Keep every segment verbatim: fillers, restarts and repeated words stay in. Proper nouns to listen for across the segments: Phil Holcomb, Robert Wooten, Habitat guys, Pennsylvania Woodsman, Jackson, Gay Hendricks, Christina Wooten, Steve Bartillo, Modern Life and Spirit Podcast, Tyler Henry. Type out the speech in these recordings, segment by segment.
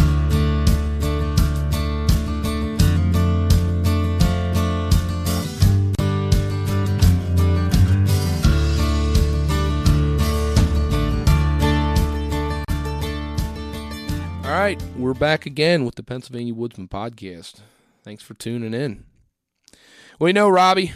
All right, we're back again with the Pennsylvania Woodsman podcast. Thanks for tuning in. What do you know, Robbie?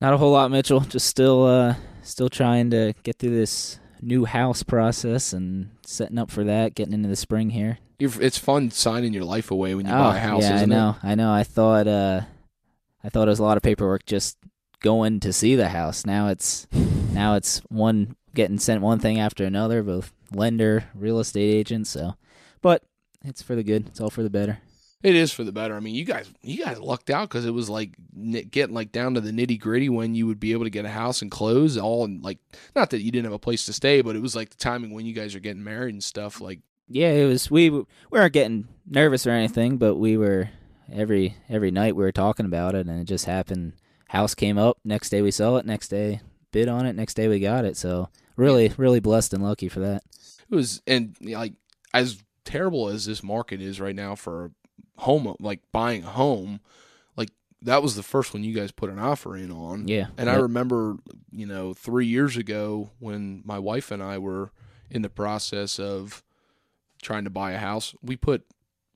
Not a whole lot, Mitchell. Just still... Uh... Still trying to get through this new house process and setting up for that, getting into the spring here. It's fun signing your life away when you oh, buy a house, yeah, isn't it? I know, it? I know. I thought, uh, I thought it was a lot of paperwork just going to see the house. Now it's, now it's one getting sent one thing after another, both lender, real estate agent. So, but it's for the good. It's all for the better. It is for the better. I mean, you guys, you guys lucked out because it was like getting like down to the nitty gritty when you would be able to get a house and close all, and like not that you didn't have a place to stay, but it was like the timing when you guys are getting married and stuff. Like, yeah, it was. We we weren't getting nervous or anything, but we were every every night we were talking about it, and it just happened. House came up next day, we sell it. Next day, bid on it. Next day, we got it. So really, really blessed and lucky for that. It was, and like as terrible as this market is right now for home, like buying a home, like that was the first one you guys put an offer in on. Yeah. And yep. I remember, you know, three years ago when my wife and I were in the process of trying to buy a house, we put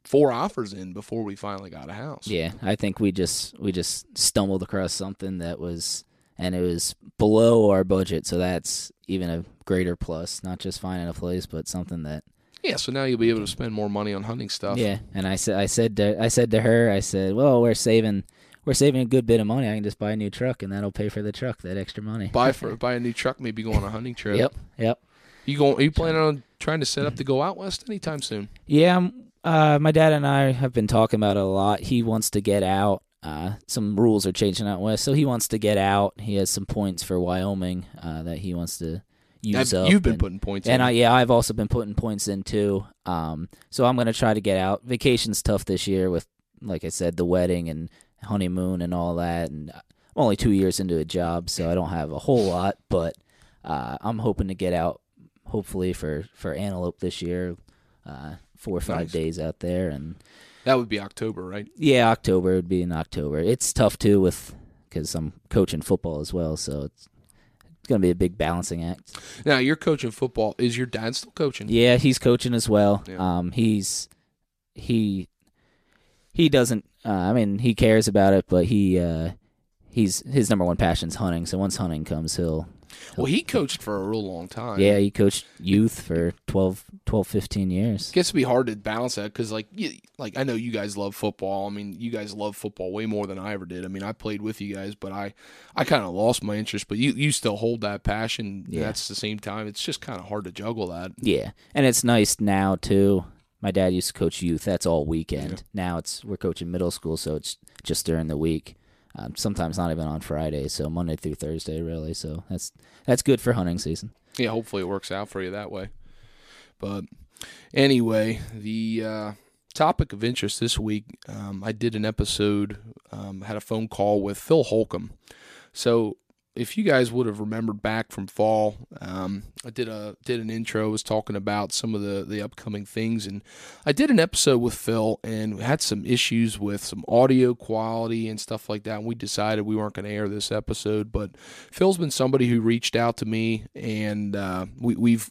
four offers in before we finally got a house. Yeah. I think we just, we just stumbled across something that was, and it was below our budget. So that's even a greater plus, not just finding a place, but something that, yeah, so now you'll be able to spend more money on hunting stuff. Yeah, and I said, I said, to, I said to her, I said, "Well, we're saving, we're saving a good bit of money. I can just buy a new truck, and that'll pay for the truck. That extra money. Buy for buy a new truck. Maybe go on a hunting trip. Yep, yep. You going? Are you planning on trying to set up to go out west anytime soon? Yeah, uh, my dad and I have been talking about it a lot. He wants to get out. Uh, some rules are changing out west, so he wants to get out. He has some points for Wyoming uh, that he wants to. Use I've, up you've been and, putting points and in. And I, yeah, I've also been putting points in too. Um, so I'm going to try to get out. Vacation's tough this year with, like I said, the wedding and honeymoon and all that. And I'm only two years into a job, so I don't have a whole lot. But uh, I'm hoping to get out, hopefully, for, for antelope this year, uh, four or five nice. days out there. And that would be October, right? Yeah, October would be in October. It's tough too with because I'm coaching football as well, so it's. It's going to be a big balancing act. Now, you're coaching football. Is your dad still coaching? Yeah, he's coaching as well. Yeah. Um, he's he he doesn't. Uh, I mean, he cares about it, but he uh, he's his number one passion's hunting. So once hunting comes, he'll. he'll well, he coached for a real long time. Yeah, he coached youth for twelve, twelve fifteen years. It gets to be hard to balance that because, like, you, like I know you guys love football. I mean, you guys love football way more than I ever did. I mean, I played with you guys, but I, I kind of lost my interest. But you, you still hold that passion. Yeah. That's the same time. It's just kind of hard to juggle that. Yeah, and it's nice now, too. My dad used to coach youth. That's all weekend. Yeah. Now it's we're coaching middle school, so it's just during the week. Um, sometimes not even on Friday, so Monday through Thursday, really. So that's that's good for hunting season. Yeah, hopefully it works out for you that way. But anyway, the uh, topic of interest this week, um, I did an episode, um, had a phone call with Phil Holcomb. So if you guys would have remembered back from fall, um, I did a did an intro, was talking about some of the, the upcoming things, and I did an episode with Phil, and had some issues with some audio quality and stuff like that, and we decided we weren't going to air this episode, but Phil's been somebody who reached out to me, and uh, we, we've...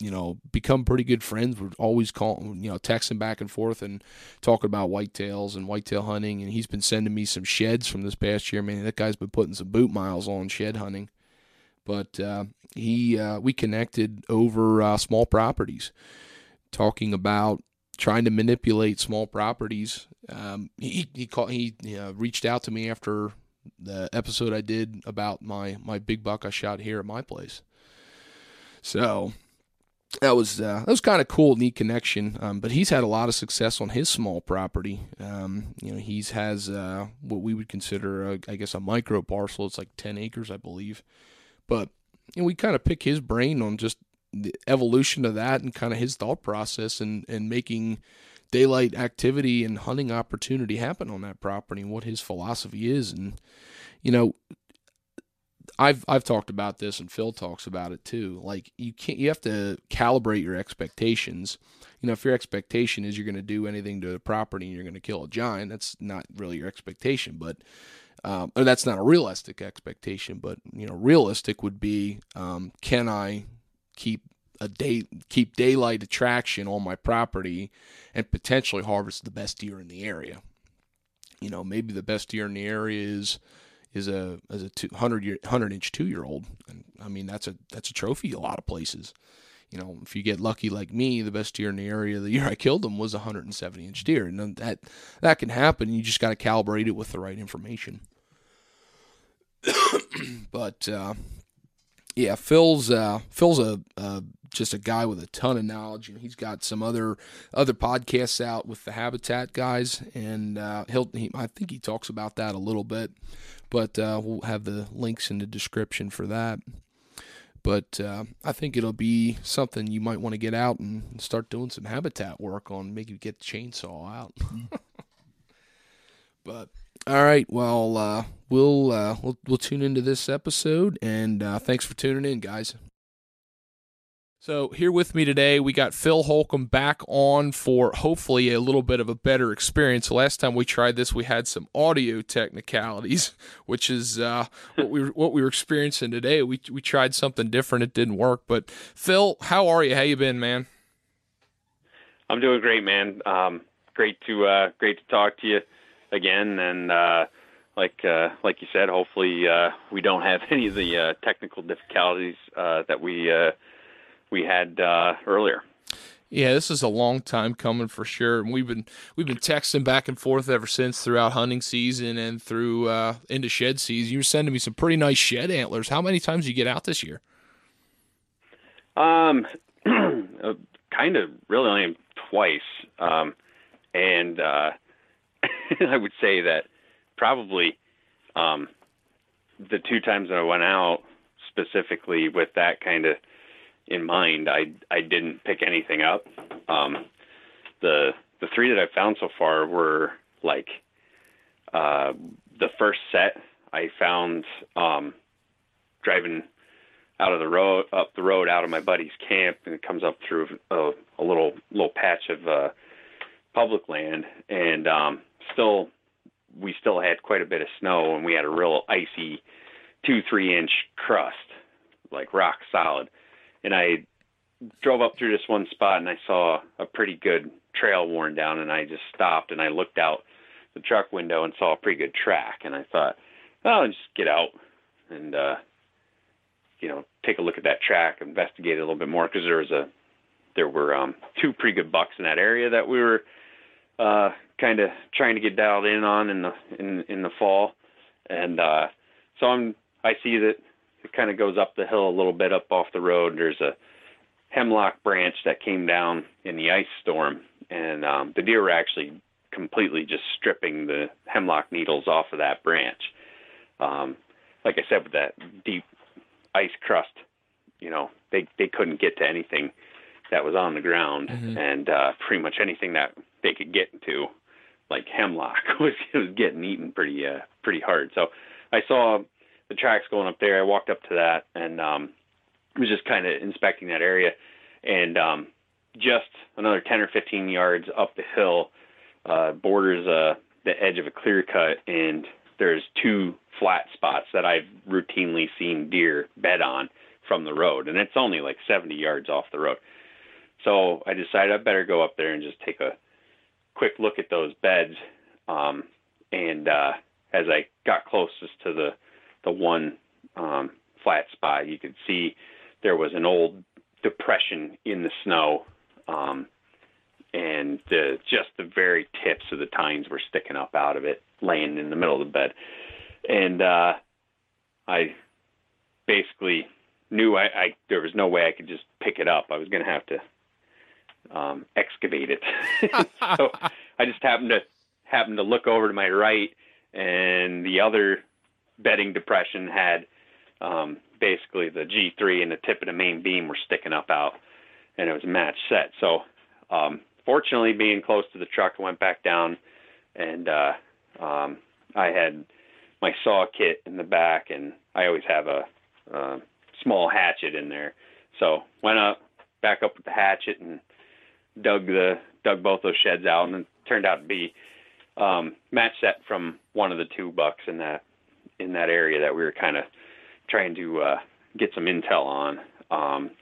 you know, become pretty good friends. We're always calling, you know, texting back and forth and talking about whitetails and whitetail hunting. And he's been sending me some sheds from this past year. Man, that guy's been putting some boot miles on shed hunting. But uh, he, uh, we connected over uh, small properties, talking about trying to manipulate small properties. Um, he he called, he uh, reached out to me after the episode I did about my my big buck I shot here at my place. So. That was uh, that was kind of cool, neat connection. Um, but he's had a lot of success on his small property. Um, you know, he's has uh, what we would consider, a, I guess, a micro parcel. It's like ten acres, I believe. But you know, we kind of pick his brain on just the evolution of that and kind of his thought process and and making daylight activity and hunting opportunity happen on that property and what his philosophy is. And you know, I've I've talked about this, and Phil talks about it too. Like you can't, you have to calibrate your expectations. You know, if your expectation is you're going to do anything to the property and you're going to kill a giant, that's not really your expectation. But um, or that's not a realistic expectation. But you know, realistic would be, um, can I keep a day keep daylight attraction on my property and potentially harvest the best deer in the area? You know, maybe the best deer in the area is. is a as a hundred-inch two-year-old. And I mean, that's a that's a trophy a lot of places. You know, if you get lucky like me, the best deer in the area the year I killed them was a one hundred seventy-inch deer. And that, that can happen. You just got to calibrate it with the right information. But, uh, yeah, Phil's uh, Phil's a, a just a guy with a ton of knowledge. You know, he's got some other other podcasts out with the Habitat guys, and uh, he'll he, I think he talks about that a little bit. But uh, we'll have the links in the description for that. But uh, I think it'll be something you might want to get out and start doing some habitat work on, maybe get the chainsaw out. But, all right, well, uh, we'll, uh, we'll we'll tune into this episode, and uh, thanks for tuning in, guys. So here with me today, we got Phil Holcomb back on for hopefully a little bit of a better experience. The last time we tried this, we had some audio technicalities, which is uh, what we were, what we were experiencing today. We we tried something different; it didn't work. But Phil, how are you? How you been, man? I'm doing great, man. Um, great to uh, great to talk to you again, and uh, like uh, like you said, hopefully uh, we don't have any of the uh, technical difficulties uh, that we. Uh, we had uh, earlier. Yeah, this is a long time coming for sure, and we've been we've been texting back and forth ever since throughout hunting season and through uh, into shed season. You were sending me some pretty nice shed antlers. How many times did you get out this year? Um, kind of really only twice, um, and uh, I would say that probably um, the two times that I went out specifically with that kind of. In mind, I I didn't pick anything up. Um, the the three that I found so far were like uh, the first set I found um, driving out of the road up the road out of my buddy's camp, and it comes up through a, a little little patch of uh, public land, and um, still we still had quite a bit of snow, and we had a real icy two three inch crust, like rock solid. And I drove up through this one spot, and I saw a pretty good trail worn down, and I just stopped, and I looked out the truck window and saw a pretty good track. And I thought, oh, I'll just get out and, uh, you know, take a look at that track, investigate it a little bit more, because there was a there were um, two pretty good bucks in that area that we were uh, kind of trying to get dialed in on in the in, in the fall. And uh, so I'm I see that. It kind of goes up the hill a little bit up off the road. There's a hemlock branch that came down in the ice storm, and um, the deer were actually completely just stripping the hemlock needles off of that branch. Um, like I said, with that deep ice crust, you know, they, they couldn't get to anything that was on the ground, mm-hmm. and uh, pretty much anything that they could get to, like hemlock, was, was getting eaten pretty uh, pretty hard. So I saw the track's going up there. I walked up to that and um, was just kind of inspecting that area. And um, just another ten or fifteen yards up the hill uh, borders uh, the edge of a clear cut, and there's two flat spots that I've routinely seen deer bed on from the road, and it's only like seventy yards off the road. So I decided I better go up there and just take a quick look at those beds. Um, and uh, as I got closest to the, the one um, flat spot, you could see there was an old depression in the snow, um, and the, just the very tips of the tines were sticking up out of it, laying in the middle of the bed. And uh, I basically knew I, I there was no way I could just pick it up. I was going to have to um, excavate it. So I just happened to happened to look over to my right, and the other bedding depression had um, basically the G three and the tip of the main beam were sticking up out, and it was a match set. So um, fortunately, being close to the truck, I went back down, and uh, um, I had my saw kit in the back, and I always have a uh, small hatchet in there. So went up, back up with the hatchet, and dug the dug both those sheds out, and it turned out to be um, match set from one of the two bucks in that in that area that we were kind of trying to uh, get some intel on. Um,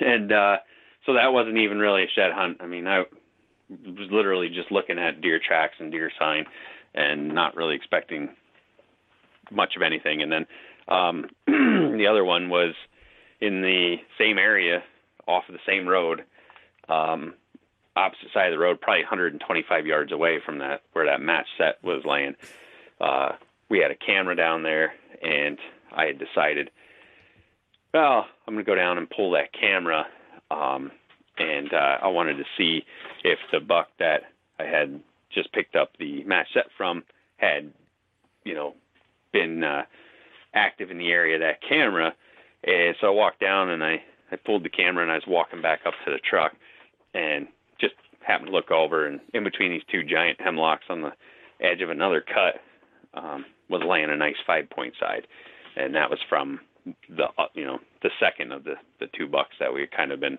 and uh, so that wasn't even really a shed hunt. I mean, I was literally just looking at deer tracks and deer sign, and not really expecting much of anything. And then um the other one was in the same area off of the same road, um opposite side of the road, probably one hundred twenty-five yards away from that where that match set was laying. Uh we had a camera down there, and I had decided, well, I'm gonna go down and pull that camera, um and uh I wanted to see if the buck that I had just picked up the match set from had, you know, been uh, active in the area of that camera. And so I walked down, and I, I pulled the camera, and I was walking back up to the truck, and just happened to look over, and in between these two giant hemlocks on the edge of another cut um, was laying a nice five point side. And that was from the, uh, you know, the second of the, the two bucks that we had kind of been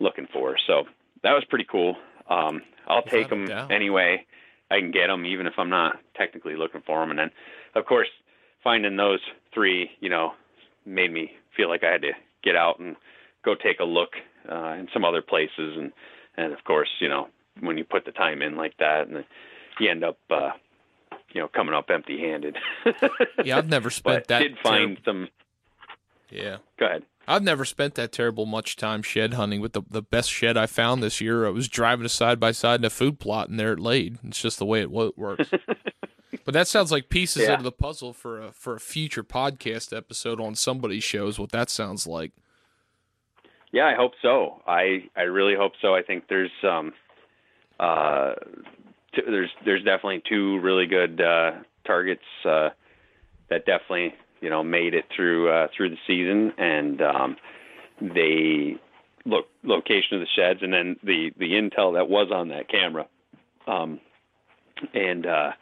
looking for. So that was pretty cool. Um, I'll take them anyway I can get them, even if I'm not technically looking for them. And then, of course, finding those three, you know, made me feel like I had to get out and go take a look uh, in some other places. And, and, of course, you know, when you put the time in like that, and you end up, uh, you know, coming up empty-handed. Yeah, I've never spent that. I did find ter- some. Yeah. Go ahead. I've never spent that terrible much time shed hunting. With the the best shed I found this year, I was driving a side-by-side in a food plot, and there it laid. It's just the way it works. But that sounds like pieces yeah. of the puzzle for a, for a future podcast episode on somebody's show is what that sounds like. Yeah, I hope so. I, I really hope so. I think there's um, uh, t- there's there's definitely two really good uh, targets uh, that definitely – you know, made it through uh, through the season, and um, the lo- location of the sheds, and then the, the intel that was on that camera, um, and uh,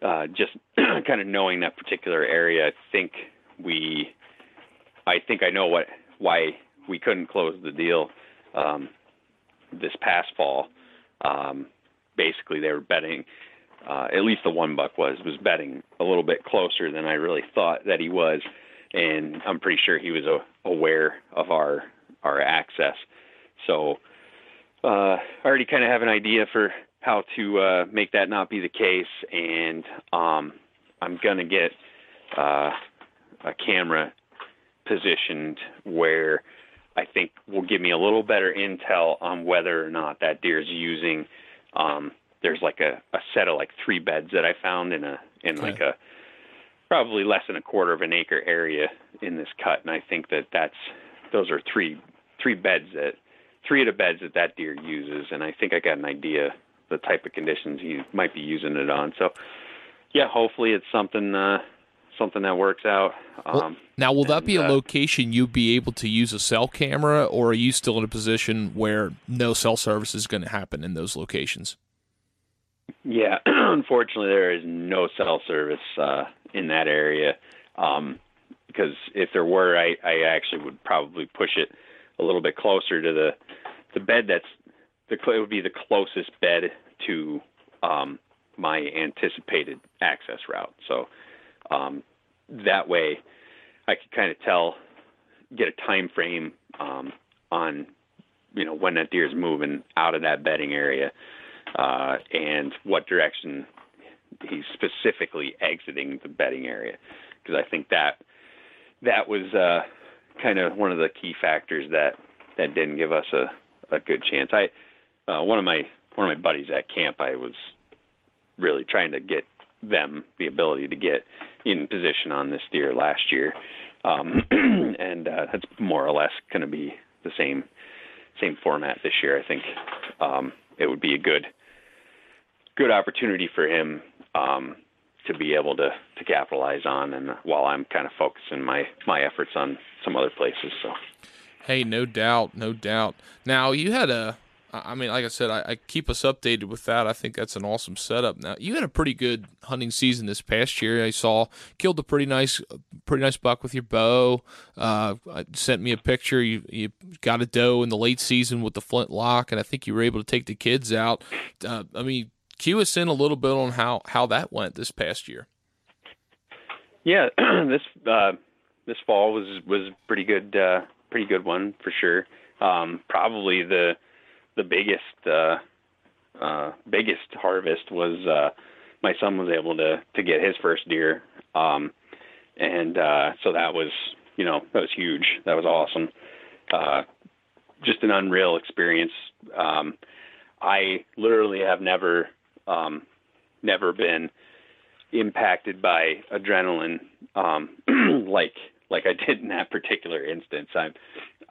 uh, just kind of knowing that particular area. I think we, I think I know what why we couldn't close the deal um, this past fall. Um, basically, they were betting. Uh, at least the one buck was, was betting a little bit closer than I really thought that he was. And I'm pretty sure he was a, aware of our, our access. So uh, I already kind of have an idea for how to uh, make that not be the case. And um, I'm going to get uh, a camera positioned where I think will give me a little better intel on whether or not that deer is using um, there's like a, a set of like three beds that I found in a, in like a, probably less than a quarter of an acre area in this cut. And I think that that's, those are three, three beds that, three of the beds that that deer uses. And I think I got an idea the type of conditions he might be using it on. So yeah, hopefully it's something, uh, something that works out. Um, well, now, will that and, be a uh, location you'd be able to use a cell camera, or are you still in a position where no cell service is going to happen in those locations? Yeah, unfortunately, there is no cell service uh, in that area. Um, because if there were, I, I actually would probably push it a little bit closer to the, the bed. That's the, it would be the closest bed to, um, my anticipated access route. So, um, that way I could kind of tell, get a time frame, um, on, you know, when that deer is moving out of that bedding area, uh, and what direction he's specifically exiting the bedding area. Cause I think that, that was, uh, kind of one of the key factors that, that didn't give us a, a good chance. I, uh, one of my, one of my buddies at camp, I was really trying to get them the ability to get in position on this deer last year. Um, and, uh, that's more or less going to be the same, same format this year. I think, um, it would be a good, good opportunity for him, um, to be able to, to capitalize on, and while I'm kind of focusing my, my efforts on some other places. So, hey, no doubt, no doubt. Now you had a, I mean, like I said, I, I keep us updated with that. I think that's an awesome setup. Now you had a pretty good hunting season this past year. I saw killed a pretty nice, pretty nice buck with your bow. Uh, sent me a picture. You you got a doe in the late season with the flintlock, and I think you were able to take the kids out. Uh, I mean, cue us in a little bit on how, how that went this past year. Yeah, this uh, this fall was was pretty good, uh, pretty good one for sure. Um, probably the the biggest uh, uh, biggest harvest was uh, my son was able to to get his first deer, um, and uh, so that was you know that was huge. That was awesome. Uh, just an unreal experience. Um, I literally have never. Um, never been impacted by adrenaline um, like like I did in that particular instance. I'm,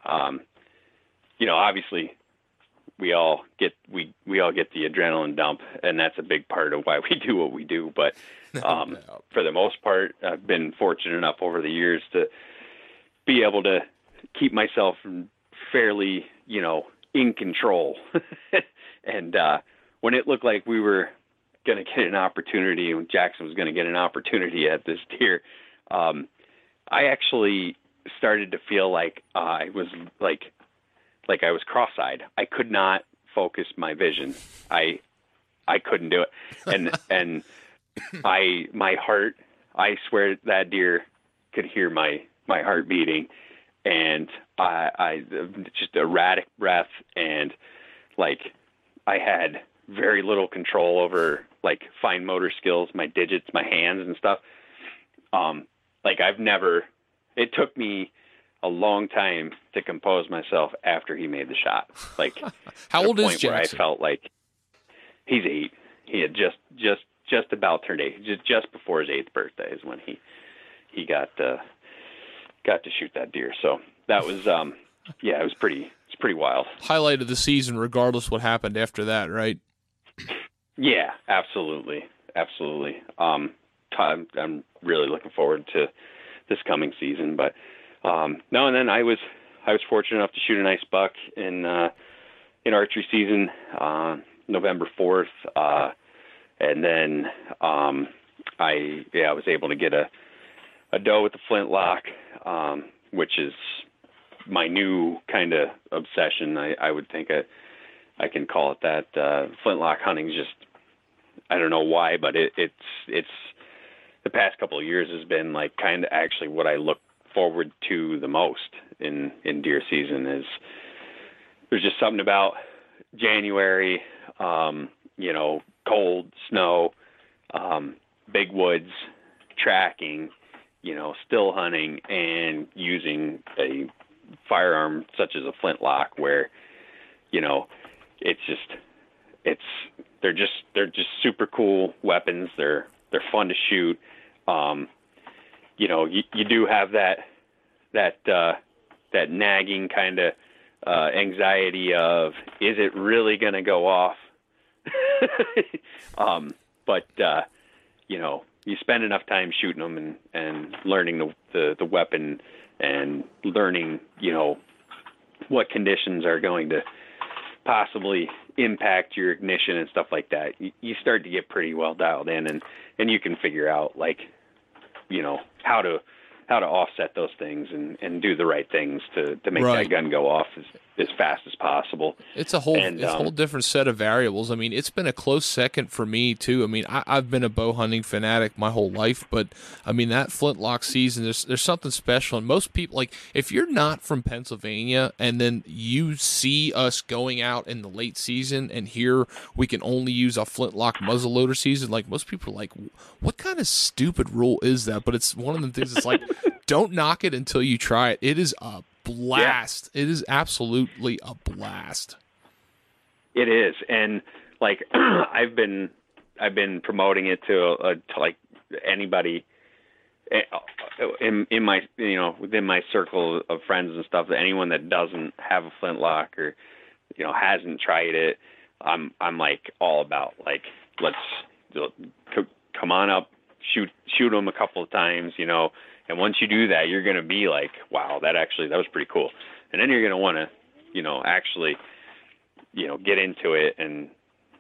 um, you know, obviously we all get we we all get the adrenaline dump, and that's a big part of why we do what we do. But um, no. for the most part, I've been fortunate enough over the years to be able to keep myself fairly, you know, in control, and. Uh, When it looked like we were going to get an opportunity, when Jackson was going to get an opportunity at this deer, um, I actually started to feel like uh, I was like, like I was cross-eyed. I could not focus my vision. I, I couldn't do it. And, and I, my heart, I swear that deer could hear my, my heart beating, and I, I just erratic breath. And like I had very little control over like fine motor skills, my digits, my hands and stuff. Um, like I've never, it took me a long time to compose myself after he made the shot. Like how old is Jackson? Where I felt like he's eight. He had just, just, just about turned eight, just, just before his eighth birthday is when he, he got, uh, got to shoot that deer. So that was, um, yeah, it was pretty, it's pretty wild. Highlight of the season, regardless what happened after that, right? Yeah, absolutely. Absolutely. Um, I'm, I'm really looking forward to this coming season, but, um, no, and then I was, I was fortunate enough to shoot a nice buck in, uh, in archery season, uh, November fourth. Uh, and then, um, I, yeah, I was able to get a, a doe with the flintlock, um, which is my new kind of obsession. I, I would think I, I can call it that. Uh, flintlock hunting is just, I don't know why, but it, it's, it's the past couple of years has been like kind of actually what I look forward to the most in, in deer season. Is there's just something about January, um, you know, cold, snow, um, big woods, tracking, you know, still hunting, and using a firearm such as a flintlock where, you know, it's just, it's, they're just, they're just super cool weapons. They're, they're fun to shoot. Um, you know, you, you do have that, that, uh, that nagging kind of, uh, anxiety of, is it really going to go off? um, but, uh, you know, you spend enough time shooting them and, and learning the, the, the weapon and learning, you know, what conditions are going to possibly impact your ignition and stuff like that. You, you start to get pretty well dialed in, and, and you can figure out like you know, how to how to offset those things and, and do the right things to, to make right. that gun go off as, as fast as possible. It's a whole and, it's um, a whole different set of variables. I mean, it's been a close second for me, too. I mean, I, I've been a bow hunting fanatic my whole life, but, I mean, that flintlock season, there's, there's something special. And most people, like, if you're not from Pennsylvania and then you see us going out in the late season and here we can only use a flintlock muzzleloader season, like, most people are like, what kind of stupid rule is that? But it's one of the things that's like, don't knock it until you try it. It is a blast. Yeah. It is absolutely a blast. It is, and like I've been, I've been promoting it to, uh, to like anybody in in my you know within my circle of friends and stuff. That anyone that doesn't have a flintlock or you know hasn't tried it, I'm I'm like all about like let's c- come on up, shoot shoot them a couple of times, you know. And once you do that, you're going to be like, wow, that actually, that was pretty cool. And then you're going to want to, you know, actually, you know, get into it and,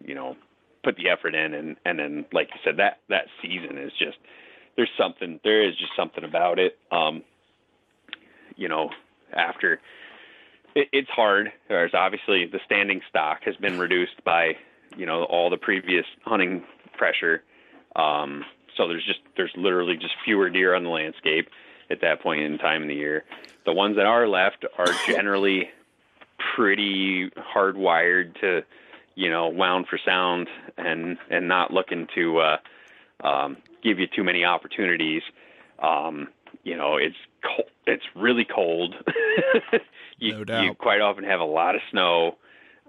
you know, put the effort in. And, and then, like you said, that, that season is just, there's something, there is just something about it. Um, you know, after it, it's hard. There's obviously the standing stock has been reduced by, you know, all the previous hunting pressure. Um, So there's just there's literally just fewer deer on the landscape at that point in time in the year. The ones that are left are generally pretty hardwired to, you know, wound for sound and and not looking to uh, um, give you too many opportunities. Um, you know, it's cold, it's really cold. you, no doubt. You quite often have a lot of snow,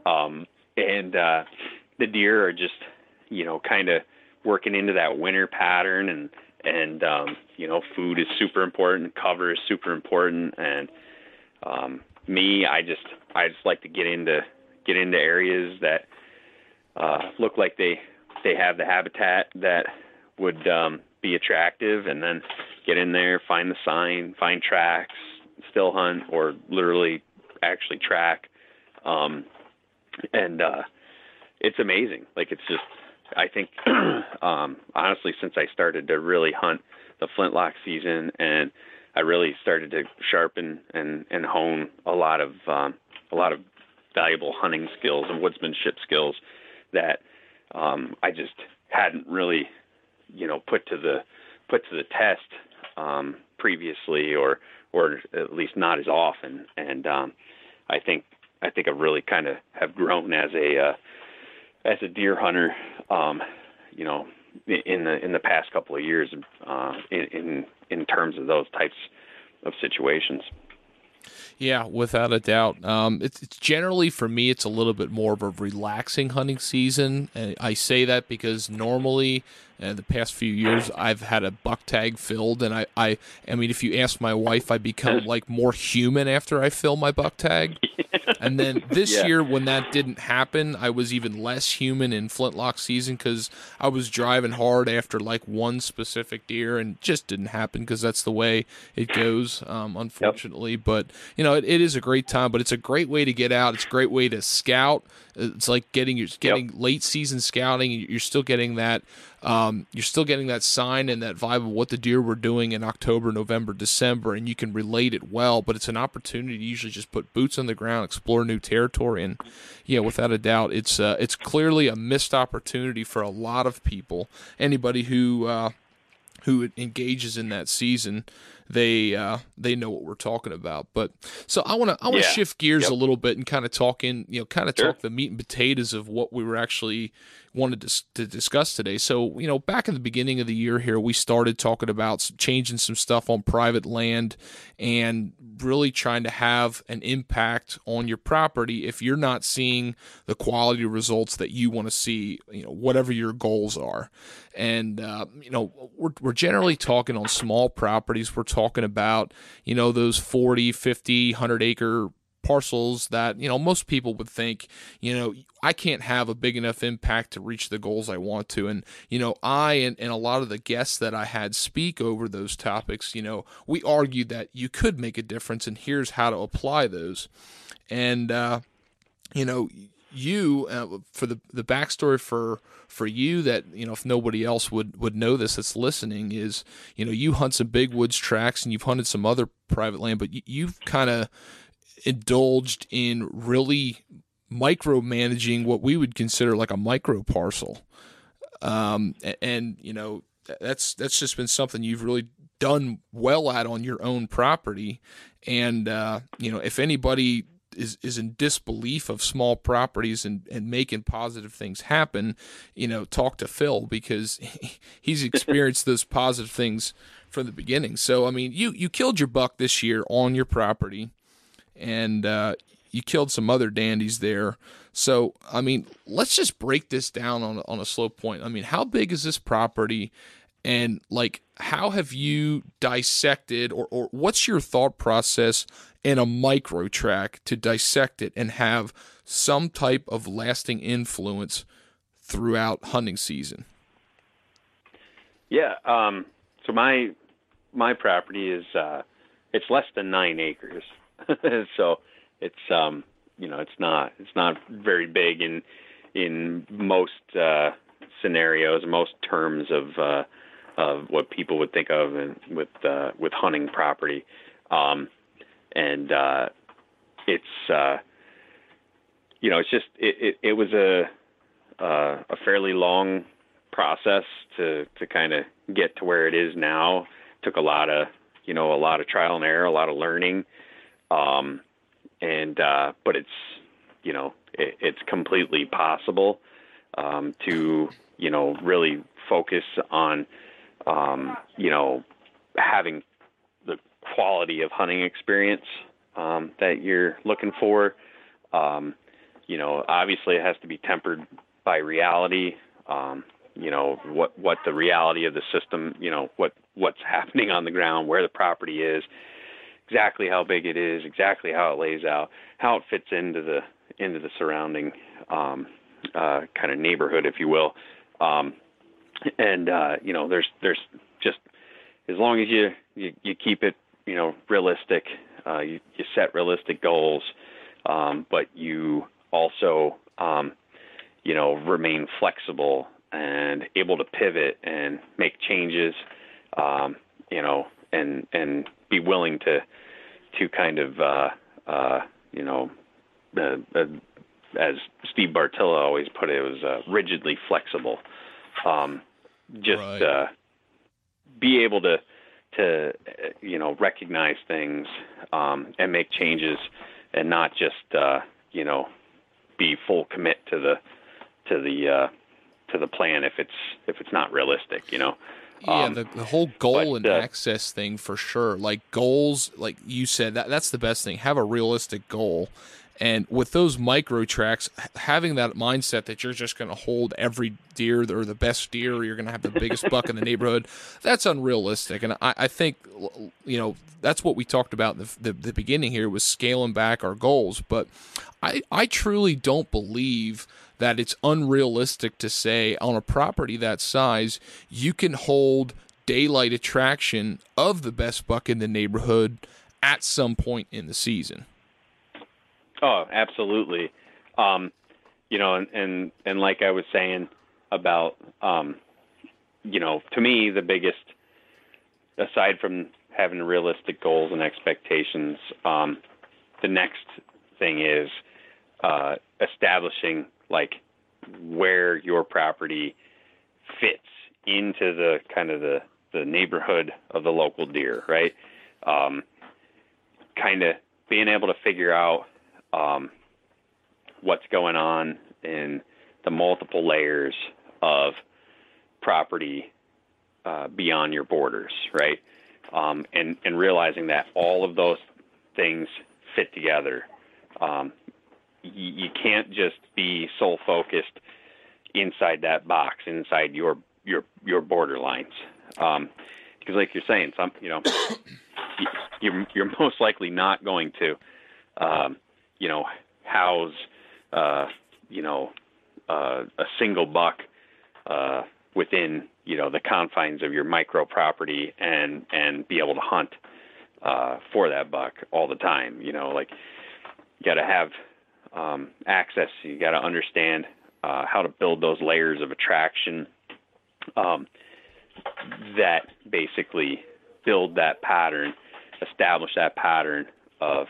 um, and uh, the deer are just you know kind of. working into that winter pattern and, and, um, you know, food is super important. Cover is super important. And, um, me, I just, I just like to get into, get into areas that, uh, look like they, they have the habitat that would, um, be attractive, and then get in there, find the sign, find tracks, still hunt, or literally actually track. Um, and, uh, it's amazing. Like, it's just, I think, um, honestly, since I started to really hunt the flintlock season, and I really started to sharpen and, and hone a lot of um, a lot of valuable hunting skills and woodsmanship skills that um, I just hadn't really, you know, put to the put to the test um, previously, or or at least not as often. And um, I think I think I've really kind of have grown as a uh, as a deer hunter, um, you know, in the, in the past couple of years, uh, in, in, in terms of those types of situations. Yeah, without a doubt. Um, it's, it's generally for me, it's a little bit more of a relaxing hunting season. And I say that because normally, uh, the past few years, I've had a buck tag filled, and I, I, I mean, if you ask my wife, I become like more human after I fill my buck tag. And then this yeah. year, when that didn't happen, I was even less human in flintlock season because I was driving hard after like one specific deer, and just didn't happen because that's the way it goes, um, unfortunately. Yep. But you know, it, it is a great time, but it's a great way to get out. It's a great way to scout. It's like getting you're getting yep. late season scouting. You're still getting that. Um, you're still getting that sign and that vibe of what the deer were doing in October, November, December, and you can relate it well. But it's an opportunity to usually just put boots on the ground, explore new territory, and yeah, without a doubt, it's uh, it's clearly a missed opportunity for a lot of people. Anybody who uh, who engages in that season, they uh, they know what we're talking about. But so I want to I want to yeah. shift gears yep. a little bit and kind of talk in you know kind of sure. talk the meat and potatoes of what we were actually. wanted to, to discuss today. So, you know, back in the beginning of the year here, we started talking about changing some stuff on private land and really trying to have an impact on your property if you're not seeing the quality results that you want to see, you know, whatever your goals are. And, uh, you know, we're, we're generally talking on small properties. We're talking about, you know, those forty, fifty, one hundred acre parcels that, you know, most people would think, you know, I can't have a big enough impact to reach the goals I want to. And, you know, I and, and a lot of the guests that I had speak over those topics, you know, we argued that you could make a difference, and here's how to apply those. And, uh, you know, you, uh, for the the backstory for for you that, you know, if nobody else would would know this that's listening, is, you know, you hunt some big woods tracks and you've hunted some other private land, but you, you've kind of indulged in really micromanaging what we would consider like a micro parcel. Um, and, and you know, that's that's just been something you've really done well at on your own property. And uh, you know, if anybody is is in disbelief of small properties and, and making positive things happen, you know, talk to Phil, because he, he's experienced those positive things from the beginning. So, I mean, you, you killed your buck this year on your property, and uh, you killed some other dandies there. So, I mean, let's just break this down on, on a slow point. I mean, how big is this property? And, like, how have you dissected, or, or what's your thought process in a micro track to dissect it and have some type of lasting influence throughout hunting season? Yeah. Um, so my, my property is, uh, it's less than nine acres. So it's, um, you know, it's not, it's not very big in, in most, uh, scenarios, most terms of, uh, of what people would think of and with, uh, with hunting property. Um, and, uh, it's, uh, you know, it's just, it, it, it was a, uh, a fairly long process to, to kind of get to where it is now. Took a lot of, you know, a lot of trial and error, a lot of learning. Um, and, uh, but it's, you know, it, it's completely possible, um, to, you know, really focus on, um, you know, having the quality of hunting experience, um, that you're looking for. Um, you know, obviously it has to be tempered by reality. Um, you know, what, what the reality of the system, you know, what, what's happening on the ground, where the property is, exactly how big it is, exactly how it lays out, how it fits into the, into the surrounding, um, uh, kind of neighborhood, if you will. Um, and, uh, you know, there's, there's just, as long as you, you, you keep it, you know, realistic, uh, you, you set realistic goals, um, but you also, um, you know, remain flexible and able to pivot and make changes, um, you know, and, and be willing to, to kind of, uh, uh, you know, uh, uh, as Steve Bartillo always put it, it was uh, rigidly flexible. Um, just right. uh, be able to, to you know, recognize things um, and make changes, and not just uh, you know, be full commit to the to the uh, to the plan if it's if it's not realistic, you know. Yeah, the, the whole goal but, and uh, access thing for sure. Like goals, like you said, that that's the best thing. Have a realistic goal. And with those micro tracks, having that mindset that you're just going to hold every deer or the best deer, or you're going to have the biggest buck in the neighborhood, that's unrealistic. And I, I think, you know, that's what we talked about in the, the, the beginning here, was scaling back our goals. But I, I truly don't believe that it's unrealistic to say on a property that size, you can hold daylight attraction of the best buck in the neighborhood at some point in the season. Oh, absolutely. Um, you know, and, and, and like I was saying about, um, you know, to me, the biggest, aside from having realistic goals and expectations, um, the next thing is uh, establishing, like, where your property fits into the kind of the, the neighborhood of the local deer, right? Um, kind of being able to figure out Um, what's going on in the multiple layers of property uh, beyond your borders, right? Um, and, and realizing that all of those things fit together. Um, you, you can't just be sole focused inside that box, inside your your your borderlines, because um, like you're saying, some you know you're you're most likely not going to. Um, you know, house, uh, you know, uh, a single buck, uh, within, you know, the confines of your micro property and, and be able to hunt, uh, for that buck all the time, you know, like you gotta have um, access. You got to understand uh, how to build those layers of attraction um, that basically build that pattern, establish that pattern of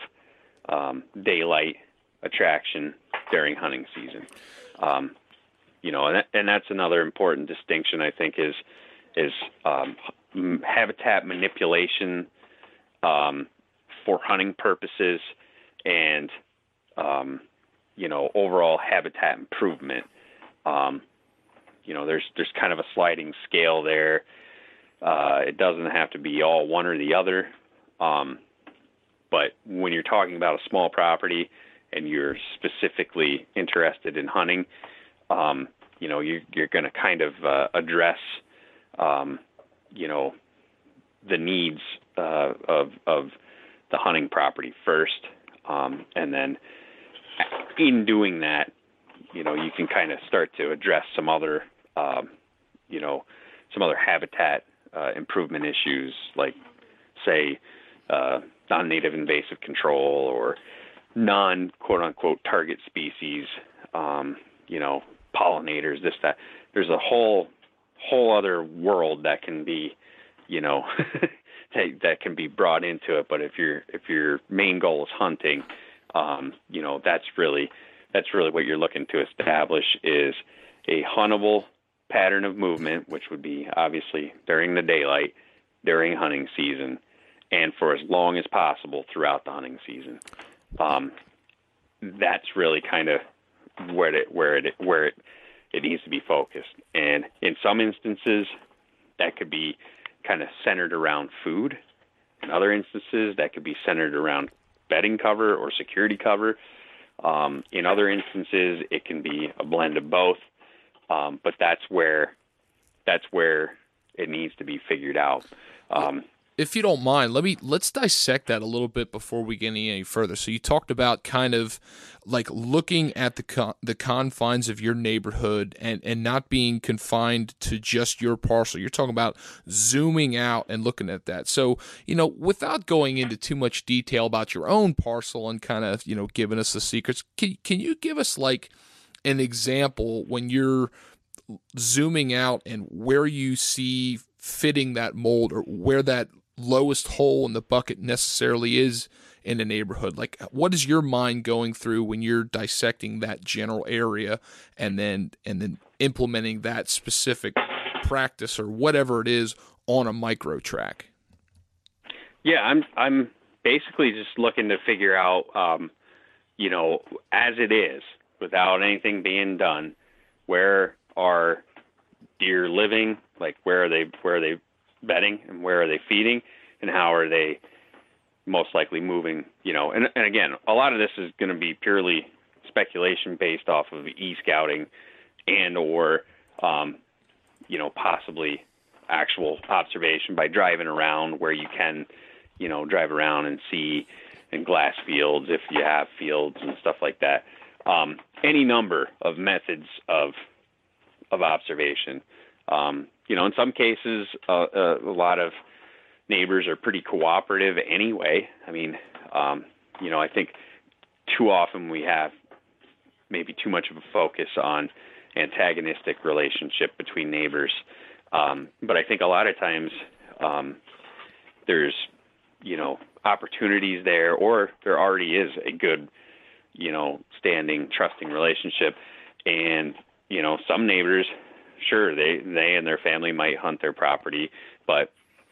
um, daylight attraction during hunting season. Um, you know, and, that, and that's another important distinction, I think, is is um, habitat manipulation um, for hunting purposes and, um, you know, overall habitat improvement. Um, you know, there's there's kind of a sliding scale there. Uh, it doesn't have to be all one or the other. Um, but when you're talking about a small property and you're specifically interested in hunting, um, you know, you, you're going to kind of uh, address, um, you know, the needs uh, of of the hunting property first. Um, and then in doing that, you know, you can kind of start to address some other, um, you know, some other habitat uh, improvement issues, like, say, uh, non-native invasive control or non quote unquote target species, um, you know, pollinators, this, that. There's a whole, whole other world that can be, you know, that, that can be brought into it. But if you're, if your main goal is hunting, um, you know, that's really, that's really what you're looking to establish is a huntable pattern of movement, which would be obviously during the daylight, during hunting season, and for as long as possible throughout the hunting season. Um, that's really kind of where it where it where it it needs to be focused. And in some instances, that could be kind of centered around food. In other instances, that could be centered around bedding cover or security cover. Um, in other instances, it can be a blend of both. Um, but that's where that's where it needs to be figured out. Um, If you don't mind, let me let's dissect that a little bit before we get any further. So you talked about kind of like looking at the con- the confines of your neighborhood and, and not being confined to just your parcel. You're talking about zooming out and looking at that. So, you know, without going into too much detail about your own parcel and kind of, you know, giving us the secrets, can can you give us like an example when you're zooming out and where you see fitting that mold or where that lowest hole in the bucket necessarily is in a neighborhood? Like, what is your mind going through when you're dissecting that general area and then and then implementing that specific practice or whatever it is on a micro track? Yeah, I'm I'm basically just looking to figure out, um, you know, as it is, without anything being done, where are deer living? Like, where are they? Where are they bedding, and where are they feeding, and how are they most likely moving? You know, and and again, a lot of this is going to be purely speculation based off of e-scouting, and or um, you know, possibly actual observation by driving around where you can, you know, drive around and see in glass fields if you have fields and stuff like that. Um, any number of methods of of observation. Um, you know, in some cases, uh, uh, a lot of neighbors are pretty cooperative anyway. I mean, um, you know, I think too often we have maybe too much of a focus on antagonistic relationship between neighbors. Um, but I think a lot of times um, there's, you know, opportunities there, or there already is a good, you know, standing, trusting relationship. And, you know, some neighbors, sure, they, they and their family might hunt their property, but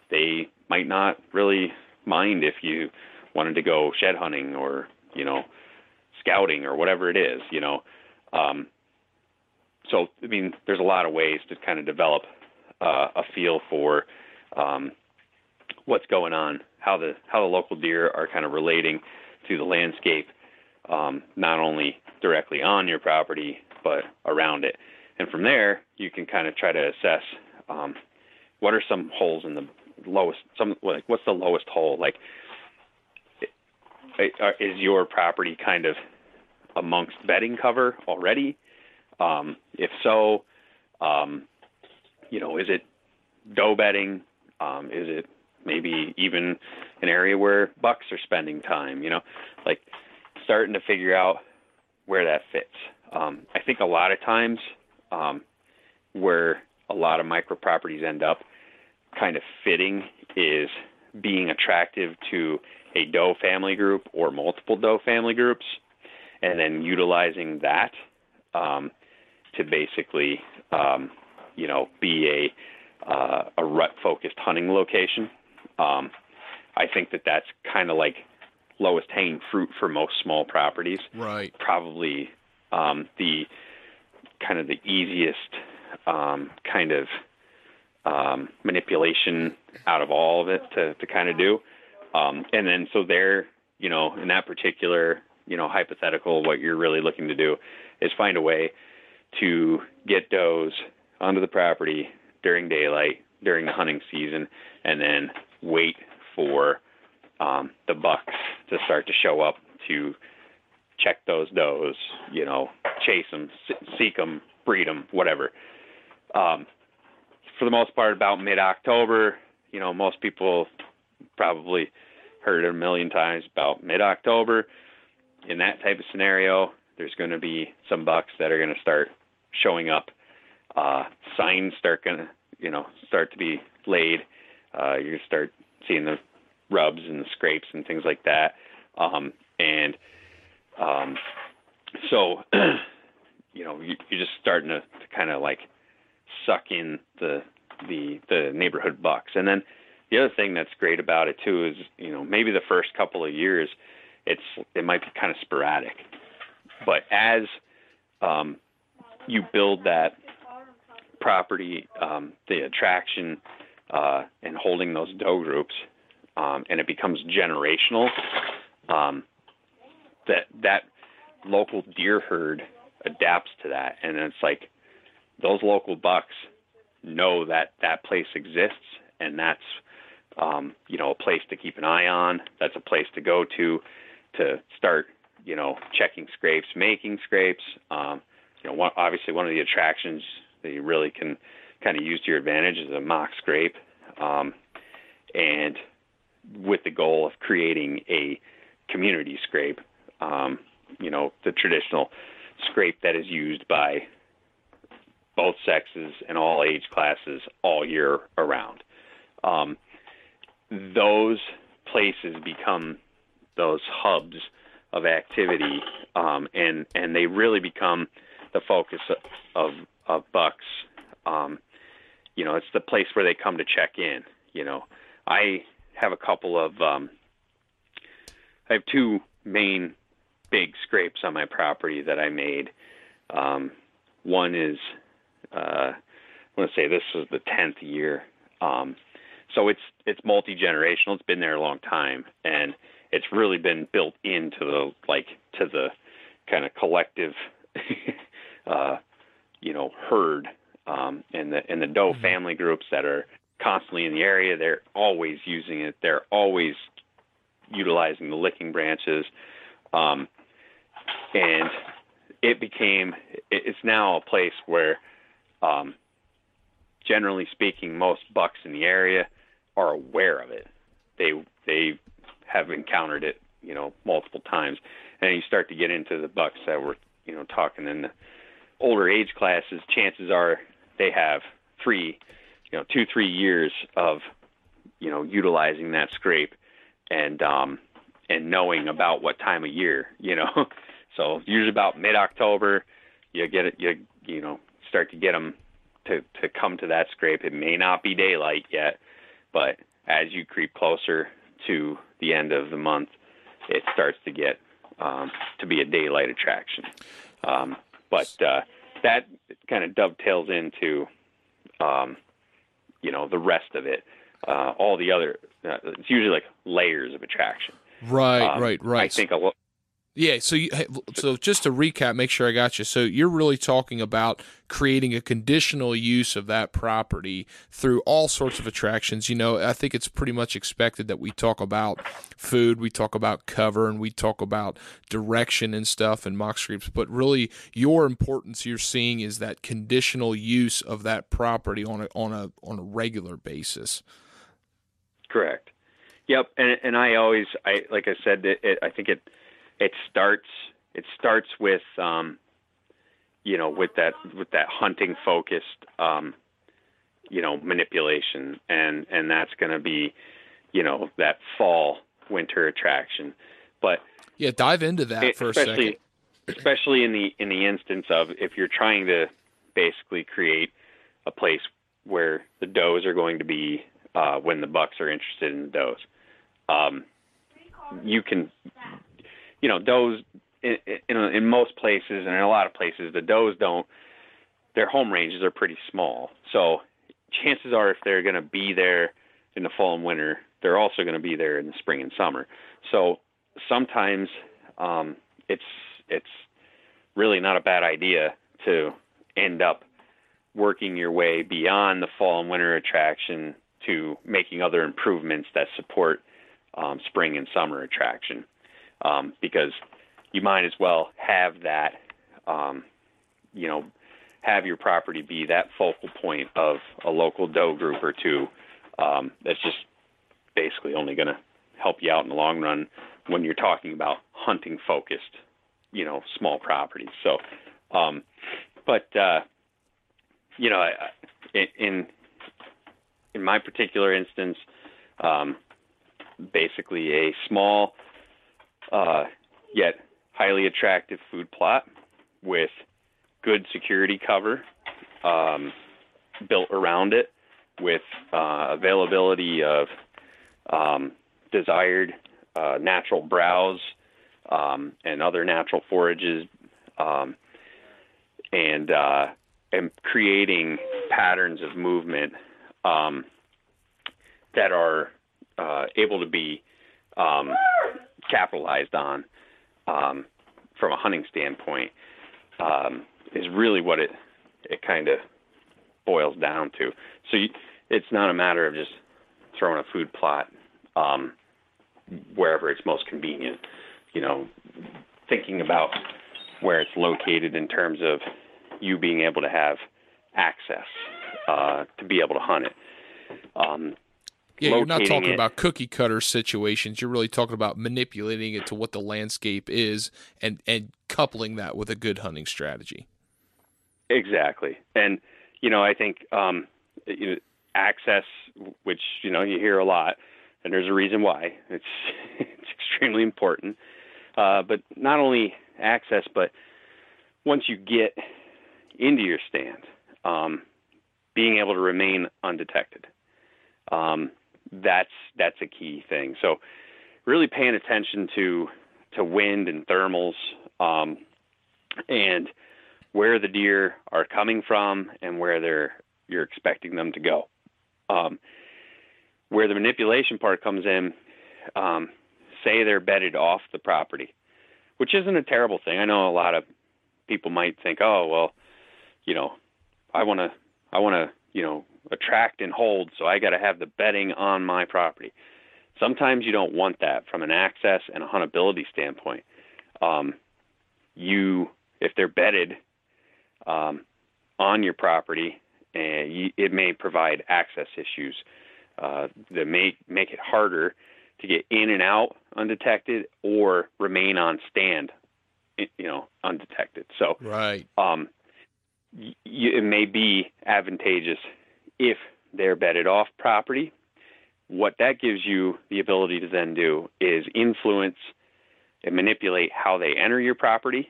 they might not really mind if you wanted to go shed hunting or, you know, scouting or whatever it is, you know. Um, so, I mean, there's a lot of ways to kind of develop uh, a feel for um, what's going on, how the how the local deer are kind of relating to the landscape, um, not only directly on your property, but around it. And from there, you can kind of try to assess um, what are some holes in the lowest, some like what's the lowest hole? Like, is your property kind of amongst bedding cover already? Um, if so, um, you know, is it doe bedding? Um, is it maybe even an area where bucks are spending time? You know, like starting to figure out where that fits. Um, I think a lot of times um, where a lot of micro properties end up kind of fitting is being attractive to a doe family group or multiple doe family groups, and then utilizing that um, to basically, um, you know, be a, uh, a rut-focused hunting location. Um, I think that that's kind of like lowest hanging fruit for most small properties. Right. Probably um, the kind of the easiest um, kind of um, manipulation out of all of it to, to kind of do. Um, and then so there, you know, in that particular, you know, hypothetical, what you're really looking to do is find a way to get does onto the property during daylight, during the hunting season, and then wait for um, the bucks to start to show up to check those does, you know, chase them, seek them, breed them, whatever. Um, for the most part, about mid-October, you know, most people probably heard it a million times, about mid-October, in that type of scenario, there's going to be some bucks that are going to start showing up. Uh, signs start going to, you know, start to be laid. Uh, you're going to start seeing the rubs and the scrapes and things like that. Um, and um, so, you know, you, you're just starting to, to kind of like suck in the, the, the neighborhood bucks. And then the other thing that's great about it too is, you know, maybe the first couple of years, it's, it might be kind of sporadic, but as um, you build that property, um, the attraction uh, and holding those doe groups, um, and it becomes generational, um, that that local deer herd adapts to that. And it's like those local bucks know that that place exists, and that's, um, you know, a place to keep an eye on. That's a place to go to, to start, you know, checking scrapes, making scrapes. Um, you know, one, obviously one of the attractions that you really can kind of use to your advantage is a mock scrape. Um, and with the goal of creating a community scrape, um, you know, the traditional scrape that is used by both sexes and all age classes all year around. Um, those places become those hubs of activity, um, and, and they really become the focus of, of, of bucks. Um, you know, it's the place where they come to check in. You know, I have a couple of, um, I have two main big scrapes on my property that I made. Um, one is, uh, I want to say this was the tenth year. Um, so it's, it's multi-generational. It's been there a long time, and it's really been built into the, like, to the kind of collective, uh, you know, herd, um, and the, and the doe mm-hmm. family groups that are constantly in the area. They're always using it. They're always utilizing the licking branches. Um, and it became, it's now a place where, um, generally speaking, most bucks in the area are aware of it. They, they have encountered it, you know, multiple times. And you start to get into the bucks that were, you know, talking in the older age classes, chances are they have three, you know, two, three years of, you know, utilizing that scrape and, um, and knowing about what time of year, you know, so usually about mid-October, you get it, you, you know, start to get them to, to come to that scrape. It may not be daylight yet, but as you creep closer to the end of the month, it starts to get um, to be a daylight attraction. Um, but uh, that kind of dovetails into, um, you know, the rest of it. Uh, all the other, uh, it's usually like layers of attraction. Right, um, right, right. I think a lot. Yeah, so you, so just to recap, make sure I got you. So you're really talking about creating a conditional use of that property through all sorts of attractions. You know, I think it's pretty much expected that we talk about food, we talk about cover, and we talk about direction and stuff and mock scrapes. But really, your importance you're seeing is that conditional use of that property on a on a on a regular basis. Correct. Yep, and and I always I like I said it, it, I think it. It starts it starts with, um, you know, with that, with that hunting focused, um, you know, manipulation. And, and that's going to be, you know, that fall winter attraction. But yeah, dive into that it, for a second. Especially in the, in the instance of if you're trying to basically create a place where the does are going to be, uh, when the bucks are interested in the does, um, you can, you know, does in, in, in most places and in a lot of places, the does don't, their home ranges are pretty small. So chances are if they're going to be there in the fall and winter, they're also going to be there in the spring and summer. So sometimes um, it's, it's really not a bad idea to end up working your way beyond the fall and winter attraction to making other improvements that support um, spring and summer attraction, um, because you might as well have that, um, you know, have your property be that focal point of a local doe group or two. Um, that's just basically only going to help you out in the long run when you're talking about hunting focused, you know, small properties. So, um, but, uh, you know, in, in my particular instance, um, basically a small, uh, yet highly attractive food plot with good security cover, um, built around it with, uh, availability of, um, desired, uh, natural browse, um, and other natural forages, um, and, uh, and creating patterns of movement, um, that are, uh, able to be, um, capitalized on, um, from a hunting standpoint, um, is really what it, it kind of boils down to. So you, it's not a matter of just throwing a food plot, um, wherever it's most convenient, you know, thinking about where it's located in terms of you being able to have access, uh, to be able to hunt it. Um, yeah, you're not talking it. about cookie cutter situations. You're really talking about manipulating it to what the landscape is and, and coupling that with a good hunting strategy. Exactly. And, you know, I think, um, you know, access, which, you know, you hear a lot and there's a reason why it's, it's extremely important. Uh, but not only access, but once you get into your stand, um, being able to remain undetected. Um, that's, that's a key thing. So really paying attention to, to wind and thermals, um, and where the deer are coming from and where they're, you're expecting them to go. Um, where the manipulation part comes in, um, say they're bedded off the property, which isn't a terrible thing. I know a lot of people might think, oh, well, you know, I want to, I want to, you know, attract and hold. So I got to have the bedding on my property. Sometimes you don't want that from an access and a huntability standpoint. Um, you, if they're bedded, um, on your property, and you, it may provide access issues, uh, that may make it harder to get in and out undetected or remain on stand, you know, undetected. So, right. Um, y- it may be advantageous if they're bedded off property. What that gives you the ability to then do is influence and manipulate how they enter your property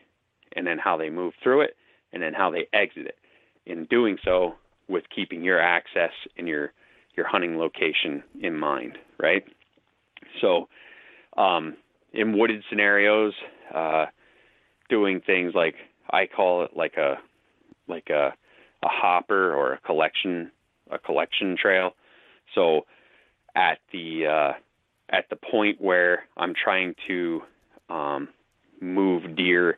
and then how they move through it and then how they exit it. In doing so, with keeping your access and your, your hunting location in mind, right? So, um, in wooded scenarios, uh, doing things like, I call it like a, like a, a hopper or a collection, a collection trail. So at the, uh, at the point where I'm trying to, um, move deer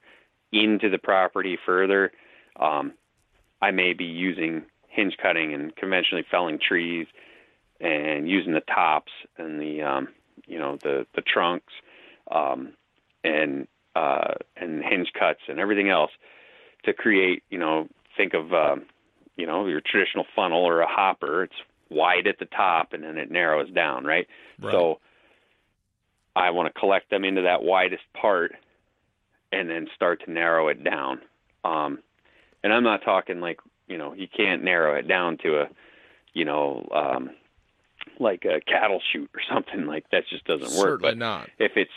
into the property further, um, I may be using hinge cutting and conventionally felling trees and using the tops and the, um, you know, the, the trunks, um, and, uh, and hinge cuts and everything else to create, you know, think of, um, you know, your traditional funnel or a hopper. It's wide at the top and then it narrows down. Right. Right. So I want to collect them into that widest part and then start to narrow it down. Um, and I'm not talking like, you know, you can't narrow it down to a, you know, um, like a cattle shoot or something like that. Just doesn't Certainly work. But not. If it's,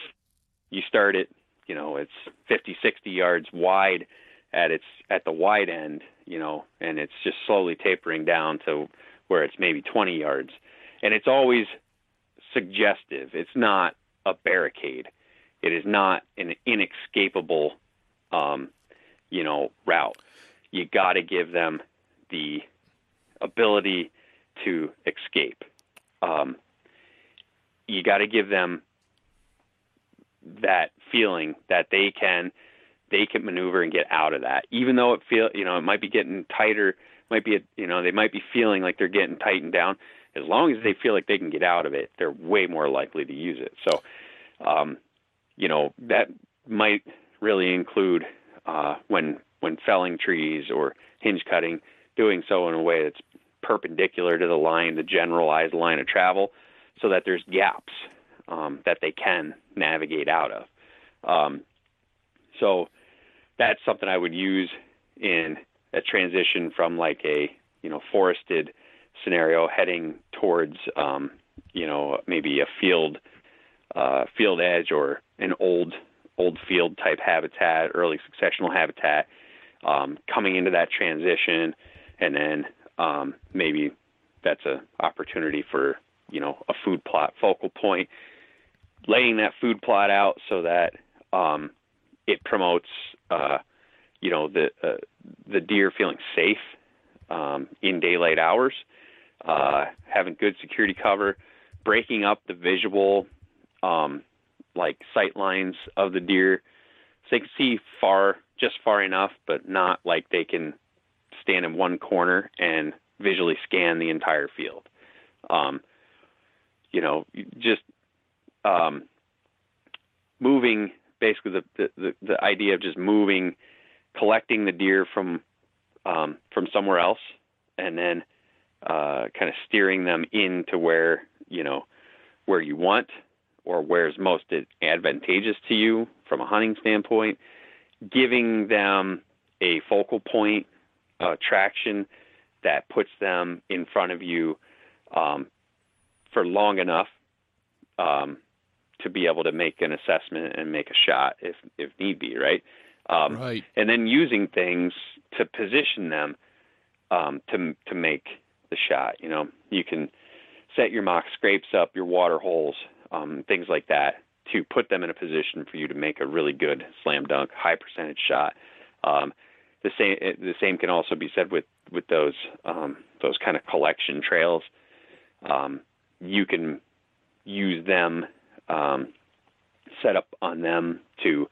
you start it, you know, it's fifty, sixty yards wide at its, at the wide end, you know, and it's just slowly tapering down to where it's maybe twenty yards. And it's always suggestive. It's not a barricade. It is not an inescapable, um, you know, route. You got to give them the ability to escape. Um, you got to give them that feeling that they can, they can maneuver and get out of that, even though it feel, you know, it might be getting tighter, might be, a, you know, they might be feeling like they're getting tightened down. As long as they feel like they can get out of it, they're way more likely to use it. So, um, you know, that might really include, uh, when, when felling trees or hinge cutting, doing so in a way that's perpendicular to the line, the generalized line of travel, so that there's gaps, um, that they can navigate out of. Um, so that's something I would use in a transition from like a, you know, forested scenario heading towards, um, you know, maybe a field, uh, field edge or an old, old field type habitat, early successional habitat, um, coming into that transition. And then, um, maybe that's a opportunity for, you know, a food plot focal point, laying that food plot out so that, um, it promotes, uh, you know, the, uh, the deer feeling safe, um, in daylight hours, uh, having good security cover, breaking up the visual, um, like sight lines of the deer. So they can see far, just far enough, but not like they can stand in one corner and visually scan the entire field. Um, you know, just, um, moving, basically the, the, the, the idea of just moving, collecting the deer from, um, from somewhere else, and then, uh, kind of steering them into where, you know, where you want, or where's most advantageous to you from a hunting standpoint, giving them a focal point, uh, traction that puts them in front of you, um, for long enough, um, to be able to make an assessment and make a shot if, if need be. Right. Um, right. And then using things to position them, um, to, to make the shot. You know, you can set your mock scrapes up, your water holes, um, things like that, to put them in a position for you to make a really good slam dunk, high percentage shot. Um, the same, the same can also be said with, with those, um, those kind of collection trails. Um, you can use them, um, set up on them to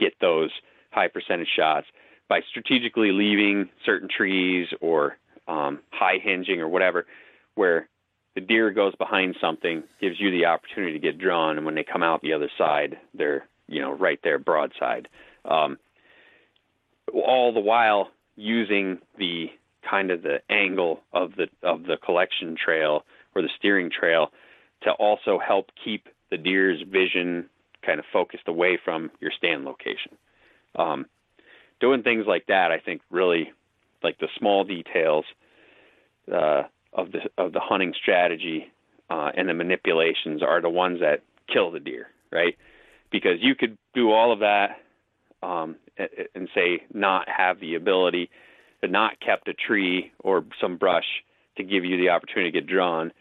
get those high percentage shots by strategically leaving certain trees or, um, high hinging or whatever, where the deer goes behind something, gives you the opportunity to get drawn, and when they come out the other side, they're, you know, right there broadside. Um, all the while using the kind of the angle of the of the collection trail or the steering trail to also help keep the deer's vision kind of focused away from your stand location. Um, doing things like that, I think, really, like the small details, uh, of the, of the hunting strategy, uh, and the manipulations are the ones that kill the deer, right? Because you could do all of that, um, and, and say, not have the ability to not kept a tree or some brush to give you the opportunity to get drawn.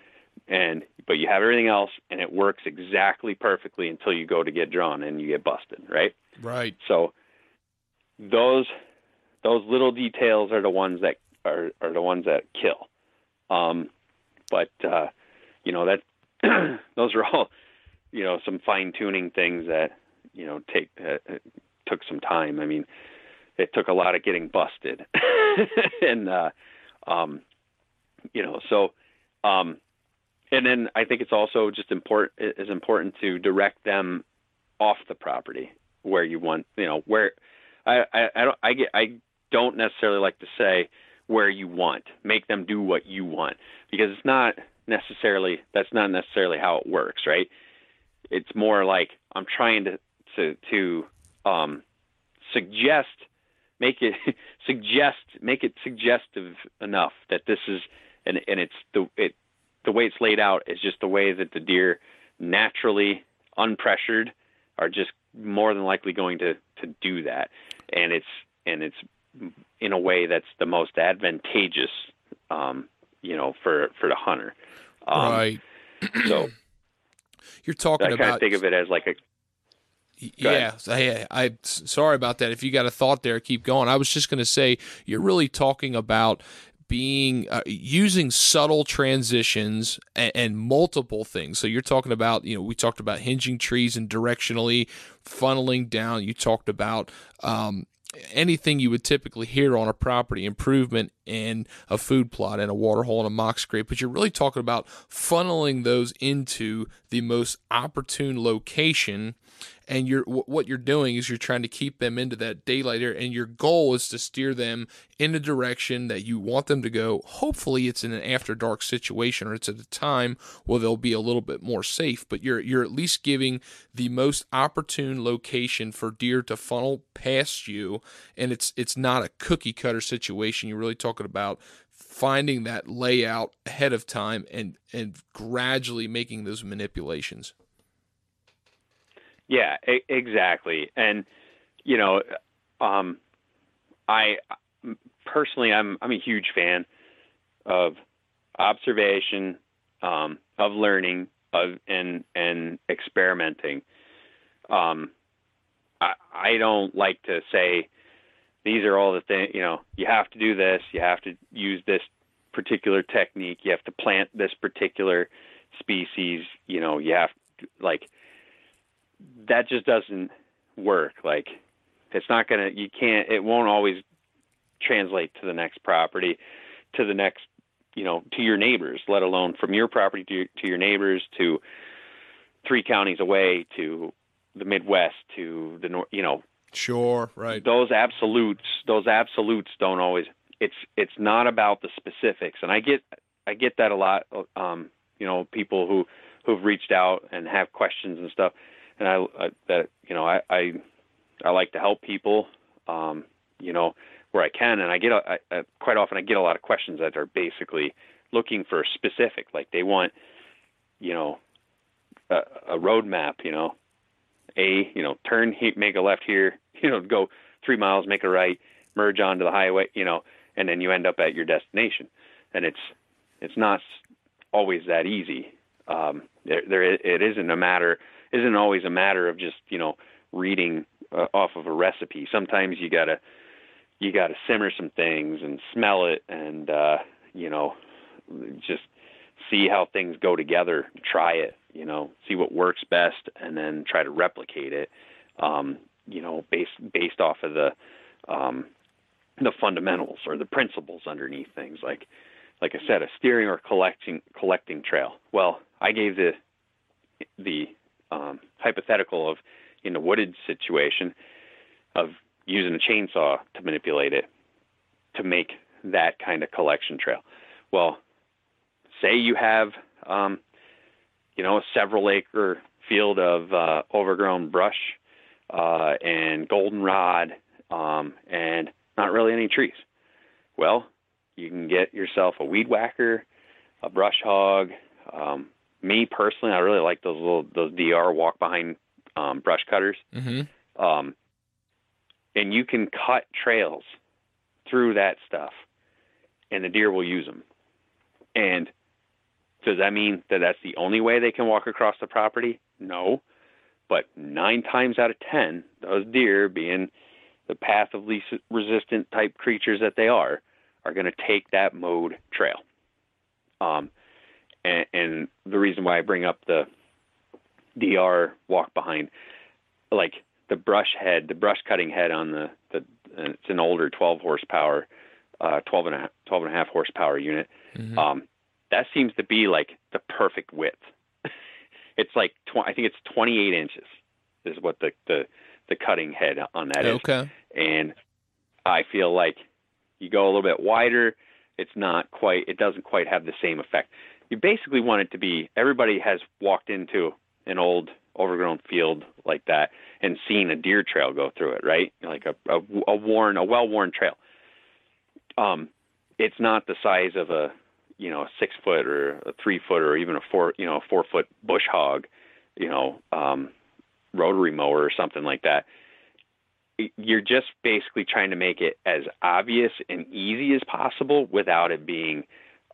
And, but you have everything else and it works exactly perfectly until you go to get drawn and you get busted. Right. Right. So those, those little details are the ones that are, are the ones that kill. Um, but, uh, you know, that, those are all, you know, some fine tuning things that, you know, take, uh, took some time. I mean, it took a lot of getting busted and, uh, um, you know, so, um, and then I think it's also just important, is important to direct them off the property where you want, you know, where I, I, I don't, I get, I don't necessarily like to say where you want, make them do what you want, because it's not necessarily, that's not necessarily how it works. Right. It's more like I'm trying to, to, to, um, suggest, make it suggest, make it suggestive enough that this is, and and it's the it the way it's laid out is just the way that the deer naturally, unpressured, are just more than likely going to to do that, and it's and it's in a way that's the most advantageous, um, you know, for for the hunter. Um, right. So you're talking I about. I kind of think of it as like a. Yeah, I, I, I sorry about that. If you got a thought there, keep going. I was just going to say you're really talking about being uh, using subtle transitions and, and multiple things. So you're talking about, you know, we talked about hinging trees and directionally funneling down. You talked about um, anything you would typically hear on a property improvement and a food plot and a water hole and a mock scrape, but you're really talking about funneling those into the most opportune location. And you're what you're doing is you're trying to keep them into that daylight area, and your goal is to steer them in the direction that you want them to go. Hopefully, it's in an after dark situation, or it's at a time where they'll be a little bit more safe. But you're you're at least giving the most opportune location for deer to funnel past you, and it's it's not a cookie cutter situation. You're really talking about finding that layout ahead of time and and gradually making those manipulations. Yeah, e- exactly. And, you know, um, I personally, I'm, I'm a huge fan of observation, um, of learning, of, and, and experimenting. Um, I, I don't like to say, these are all the things, you know, you have to do this, you have to use this particular technique, you have to plant this particular species, you know, you have to, like, that just doesn't work. Like it's not going to, you can't, it won't always translate to the next property, to the next, you know, to your neighbors, let alone from your property to, to your neighbors, to three counties away, to the Midwest, to the North, you know, sure. Right. Those absolutes, those absolutes don't always, it's, it's not about the specifics. And I get, I get that a lot. Um, you know, people who, who've reached out and have questions and stuff. And I, I, that, you know, I, I, I like to help people, um, you know, where I can. And I get, a, I, I, quite often I get a lot of questions that are basically looking for specific, like they want, you know, a, a roadmap, you know, a, you know, turn, he, make a left here, you know, go three miles, make a right, merge onto the highway, you know, and then you end up at your destination. And it's, it's not always that easy. Um, there, there, it isn't a matter isn't always a matter of just, you know, reading uh, off of a recipe. Sometimes you gotta, you gotta simmer some things and smell it and, uh, you know, just see how things go together, try it, you know, see what works best and then try to replicate it, um, you know, based, based off of the, um, the fundamentals or the principles underneath things. Like, like I said, a steering or collecting, collecting trail. Well, I gave the, the, Um, hypothetical of in a wooded situation of using a chainsaw to manipulate it to make that kind of collection trail. Well, say you have, um, you know, a several acre field of uh, overgrown brush uh, and goldenrod um, and not really any trees. Well, you can get yourself a weed whacker, a brush hog, um, me personally, I really like those little, those D R walk behind um, brush cutters. Mm-hmm. Um, and you can cut trails through that stuff and the deer will use them. And does that mean that that's the only way they can walk across the property? No, but nine times out of ten, those deer, being the path of least resistant type creatures that they are, are going to take that mode trail. Um, And, and the reason why I bring up the D R walk behind, like the brush head, the brush cutting head on the, the and it's an older twelve horsepower, uh, twelve and a half, twelve and a half horsepower unit. Mm-hmm. Um, that seems to be like the perfect width. It's like, tw- I think it's twenty-eight inches is what the, the, the cutting head on that is. Okay. And I feel like you go a little bit wider. It's not quite, it doesn't quite have the same effect. You basically want it to be, everybody has walked into an old overgrown field like that and seeing a deer trail go through it, right? Like a, a, a worn, a well-worn trail. Um, it's not the size of a, you know, a six foot or a three foot or even a four, you know, a four foot bush hog, you know, um, rotary mower or something like that. You're just basically trying to make it as obvious and easy as possible without it being,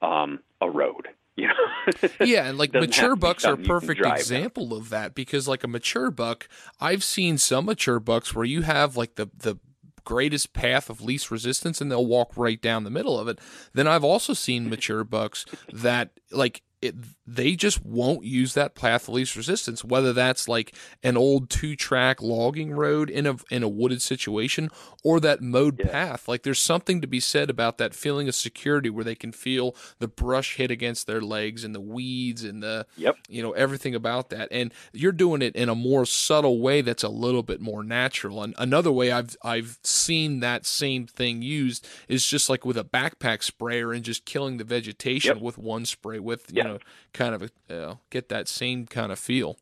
um, a road. You know? Yeah, and like mature bucks are a perfect example of that, because like a mature buck, I've seen some mature bucks where you have like the, the greatest path of least resistance and they'll walk right down the middle of it. Then I've also seen mature bucks that like it, they just won't use that path of least resistance, whether that's like an old two track logging road in a, in a wooded situation or that mowed yeah. path. Like there's something to be said about that feeling of security where they can feel the brush hit against their legs and the weeds and the, yep. you know, everything about that. And you're doing it in a more subtle way that's a little bit more natural. And another way I've, I've seen that same thing used is just like with a backpack sprayer and just killing the vegetation yep. with one spray with, you yep. know, kind of a, uh, get that same kind of feel.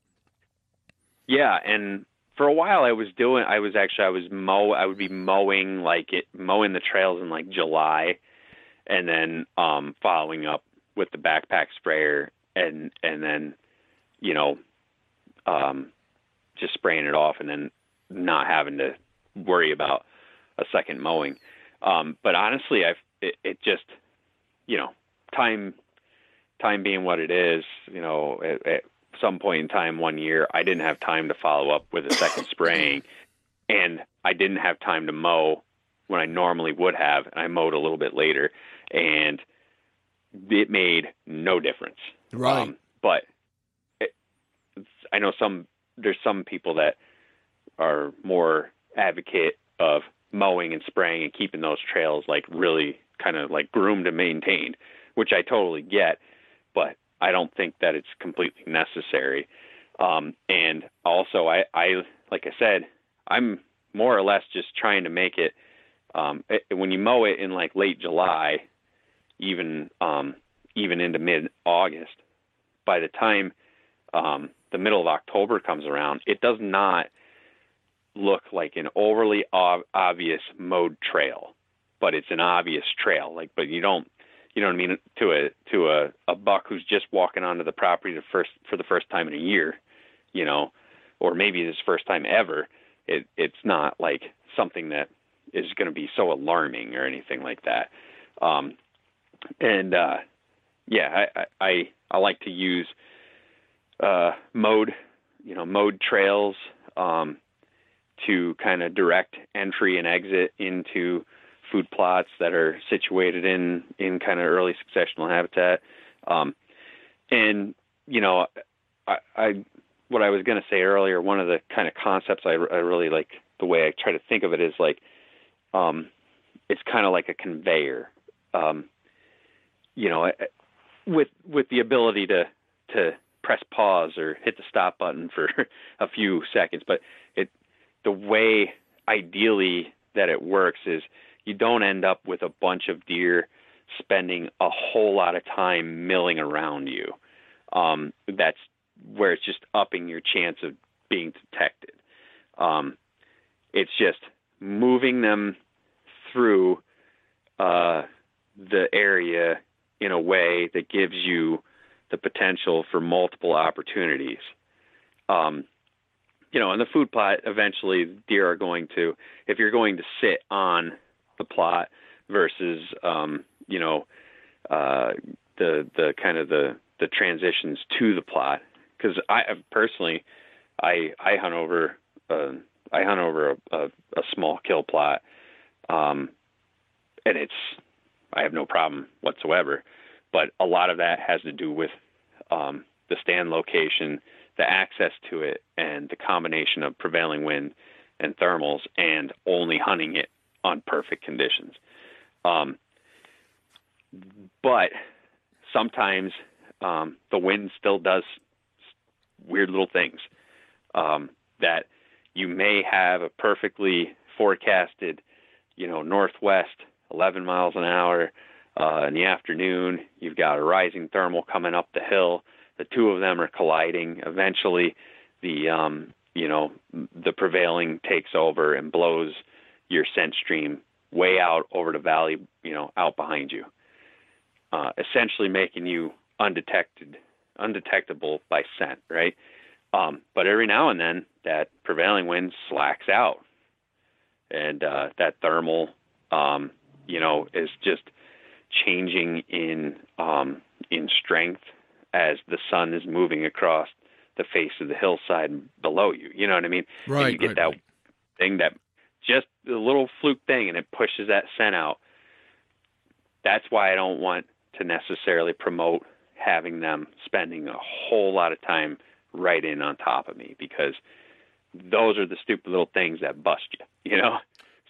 Yeah, and for a while I was doing, I was actually, I was mow, I would be mowing like it, mowing the trails in like July, and then um, following up with the backpack sprayer, and and then, you know, um, just spraying it off, and then not having to worry about a second mowing. Um, but honestly, I've it, it just, you know, time. Time being what it is, you know, at, at some point in time one year, I didn't have time to follow up with a second spraying, and I didn't have time to mow when I normally would have, and I mowed a little bit later, and it made no difference. Right. Um, but it, I know some there's some people that are more advocate of mowing and spraying and keeping those trails like really kind of like groomed and maintained, which I totally get. But I don't think that it's completely necessary. Um, and also, I, I, like I said, I'm more or less just trying to make it, um, it when you mow it in like late July, even, um, even into mid August, by the time, um, the middle of October comes around, it does not look like an overly ob- obvious mowed trail, but it's an obvious trail. Like, but you don't, you know what I mean, to a to a, a buck who's just walking onto the property the first for the first time in a year, you know, or maybe his first time ever, it it's not like something that is going to be so alarming or anything like that. Um, and uh, yeah, I, I I like to use uh, mode, you know, mode trails um, to kind of direct entry and exit into food plots that are situated in, in kind of early successional habitat. Um, and, you know, I, I, what I was going to say earlier, one of the kind of concepts I, I really like, the way I try to think of it is like, um, it's kind of like a conveyor, um, you know, with, with the ability to, to press pause or hit the stop button for a few seconds. But it, the way ideally that it works is, you don't end up with a bunch of deer spending a whole lot of time milling around you. Um, that's where it's just upping your chance of being detected. Um, it's just moving them through uh, the area in a way that gives you the potential for multiple opportunities. Um, you know, in the food plot, eventually deer are going to, if you're going to sit on the plot versus, um, you know, uh, the, the kind of the, the transitions to the plot. Cause I personally, I, I hunt over, uh, I hunt over a, a, a small kill plot. Um, and it's, I have no problem whatsoever, but a lot of that has to do with, um, the stand location, the access to it, and the combination of prevailing wind and thermals and only hunting it on perfect conditions. Um, but sometimes um, the wind still does weird little things um, that you may have a perfectly forecasted, you know, northwest, eleven miles an hour uh, in the afternoon. You've got a rising thermal coming up the hill the two of them are colliding. Eventually the, um, you know, the prevailing takes over and blows your scent stream way out over the valley, you know, out behind you, uh, essentially making you undetected, undetectable by scent. Right. Um, but every now and then that prevailing wind slacks out, and, uh, that thermal, um, you know, is just changing in, um, in strength as the sun is moving across the face of the hillside below you. You know what I mean? Right. And you get right, that right. thing that just a little fluke thing, and it pushes that scent out. That's why I don't want to necessarily promote having them spending a whole lot of time right in on top of me, because those are the stupid little things that bust you, you know?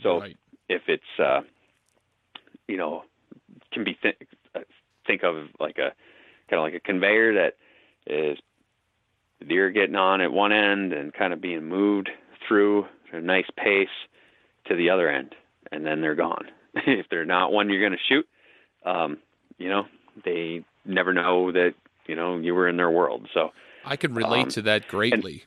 So right. if it's, uh, you know, can be, th- think of like a, kind of like a conveyor that is the deer getting on at one end and kind of being moved through at a nice pace to the other end, and then they're gone. If they're not one you're going to shoot, um, you know, they never know that, you know, you were in their world. So I can relate um, to that greatly. And...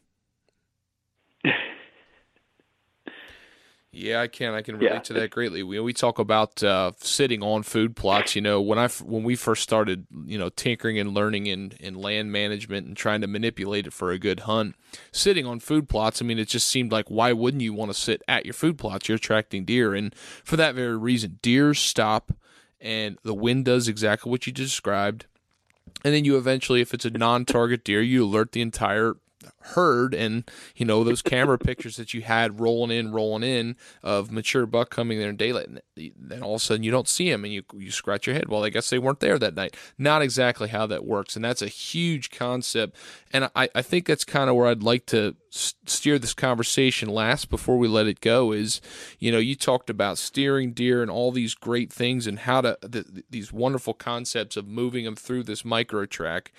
Yeah, I can. I can relate yeah. to that greatly. We we talk about uh, sitting on food plots. You know, when I when we first started, you know, tinkering and learning in, in land management and trying to manipulate it for a good hunt, sitting on food plots, I mean, it just seemed like, why wouldn't you want to sit at your food plots? You're attracting deer. And for that very reason, deer stop, and the wind does exactly what you described. And then you eventually, if it's a non-target deer, you alert the entire herd, and you know those camera pictures that you had rolling in rolling in of mature buck coming there in daylight, and then all of a sudden you don't see them, and you you scratch your head, well, I guess they weren't there that night. Not exactly how that works, and that's a huge concept, and I, I think that's kind of where I'd like to steer this conversation last before we let it go is, you know, you talked about steering deer and all these great things and how to the, these wonderful concepts of moving them through this micro track.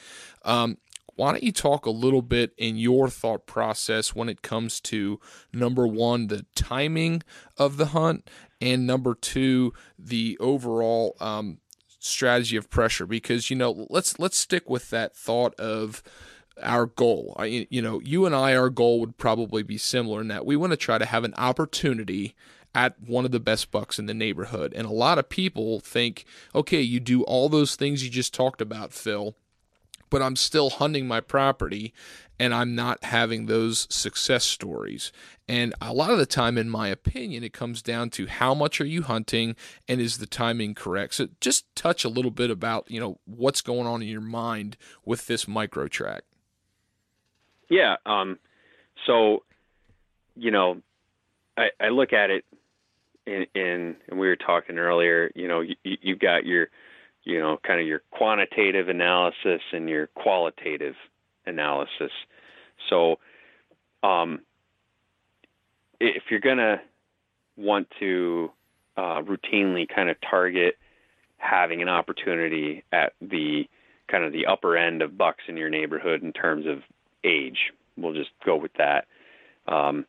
um Why don't you talk a little bit in your thought process when it comes to, number one, the timing of the hunt, and number two, the overall um, strategy of pressure? Because, you know, let's let's stick with that thought of our goal. I, you know, you and I, our goal would probably be similar in that we want to try to have an opportunity at one of the best bucks in the neighborhood. And a lot of people think, okay, you do all those things you just talked about, Phil, but I'm still hunting my property and I'm not having those success stories. And a lot of the time, in my opinion, it comes down to how much are you hunting and is the timing correct? So just touch a little bit about, you know, what's going on in your mind with this micro track. Yeah. Um, so, you know, I, I look at it in, in, and we were talking earlier, you know, you, you've got your, you know, kind of your quantitative analysis and your qualitative analysis. So um, if you're going to want to uh, routinely kind of target having an opportunity at the kind of the upper end of bucks in your neighborhood in terms of age, we'll just go with that. Um,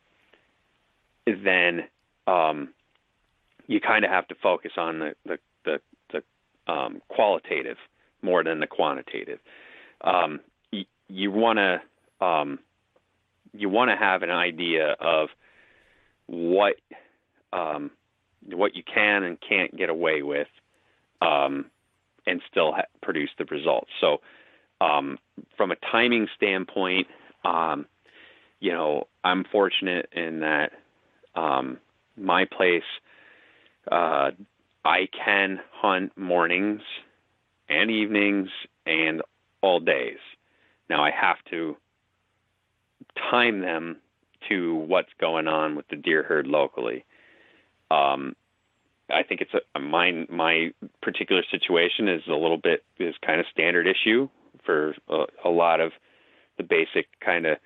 then um, you kind of have to focus on the, the, the Um, qualitative more than the quantitative. Um, y- you want to um, you want to have an idea of what um, what you can and can't get away with, um, and still ha- produce the results. So, um, from a timing standpoint, um, you know, I'm fortunate in that um, my place. Uh, I can hunt mornings and evenings and all days. Now I have to time them to what's going on with the deer herd locally. Um, I think it's a, my, my particular situation is a little bit is kind of standard issue for a, a lot of the basic kind of,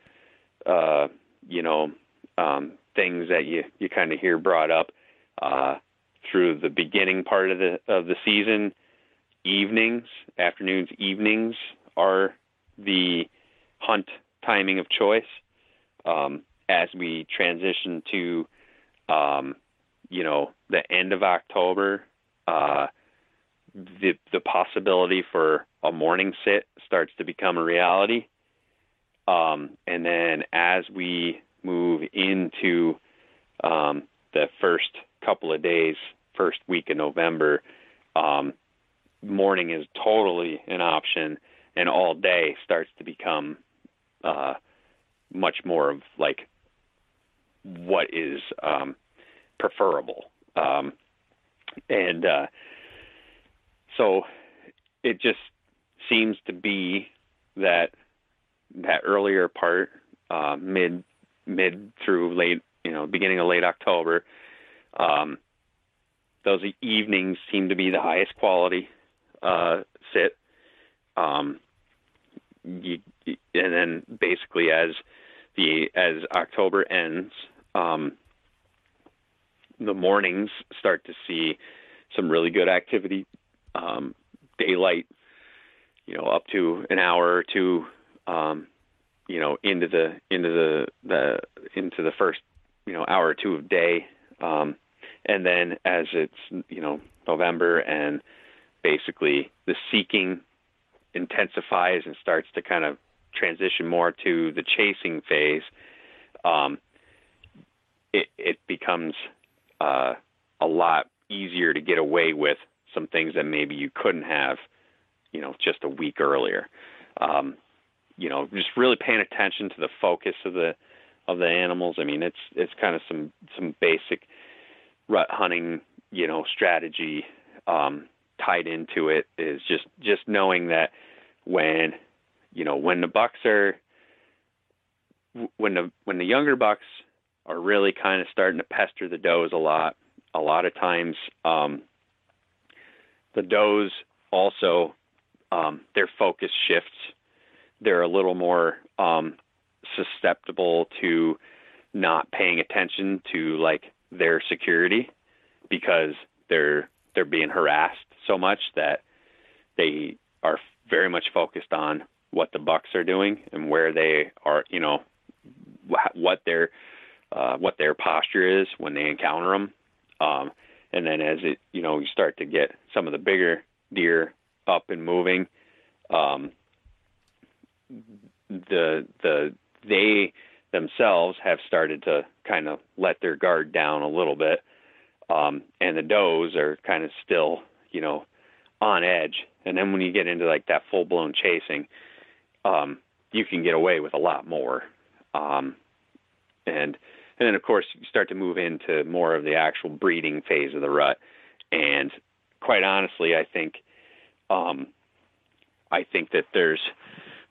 uh, you know, um, things that you, you kind of hear brought up, uh, through the beginning part of the of the season. Evenings, afternoons, evenings are the hunt timing of choice. Um, as we transition to, um, you know, the end of October, uh, the the possibility for a morning sit starts to become a reality. Um, and then as we move into um, the first couple of days, first week of November, um, morning is totally an option, and all day starts to become uh, much more of like what is um, preferable. Um, and uh, so it just seems to be that that earlier part, uh, mid, mid through late, you know, beginning of late October, um, those evenings seem to be the highest quality, uh, sit. Um, you, you, and then basically as the, as October ends, um, the mornings start to see some really good activity, um, daylight, you know, up to an hour or two, um, you know, into the, into the, the, into the first, you know, hour or two of day. Um, and then as it's, you know, November, and basically the seeking intensifies and starts to kind of transition more to the chasing phase. Um, it, it becomes, uh, a lot easier to get away with some things that maybe you couldn't have, you know, just a week earlier. Um, you know, just really paying attention to the focus of the, of the animals. I mean, it's, it's kind of some, some basic rut hunting, you know, strategy, um, tied into it is just, just knowing that when, you know, when the bucks are, when the, when the younger bucks are really kind of starting to pester the does a lot, a lot of times, um, the does also, um, their focus shifts. They're a little more um, susceptible to not paying attention to like their security, because they're they're being harassed so much that they are very much focused on what the bucks are doing and where they are, you know, what their uh, what their posture is when they encounter them. Um, and then as it, you know, you start to get some of the bigger deer up and moving, um, the, the, they themselves have started to kind of let their guard down a little bit. Um, and the does are kind of still, you know, on edge. And then when you get into like that full blown chasing, um, you can get away with a lot more. Um, and, and then of course you start to move into more of the actual breeding phase of the rut. And quite honestly, I think, um, I think that there's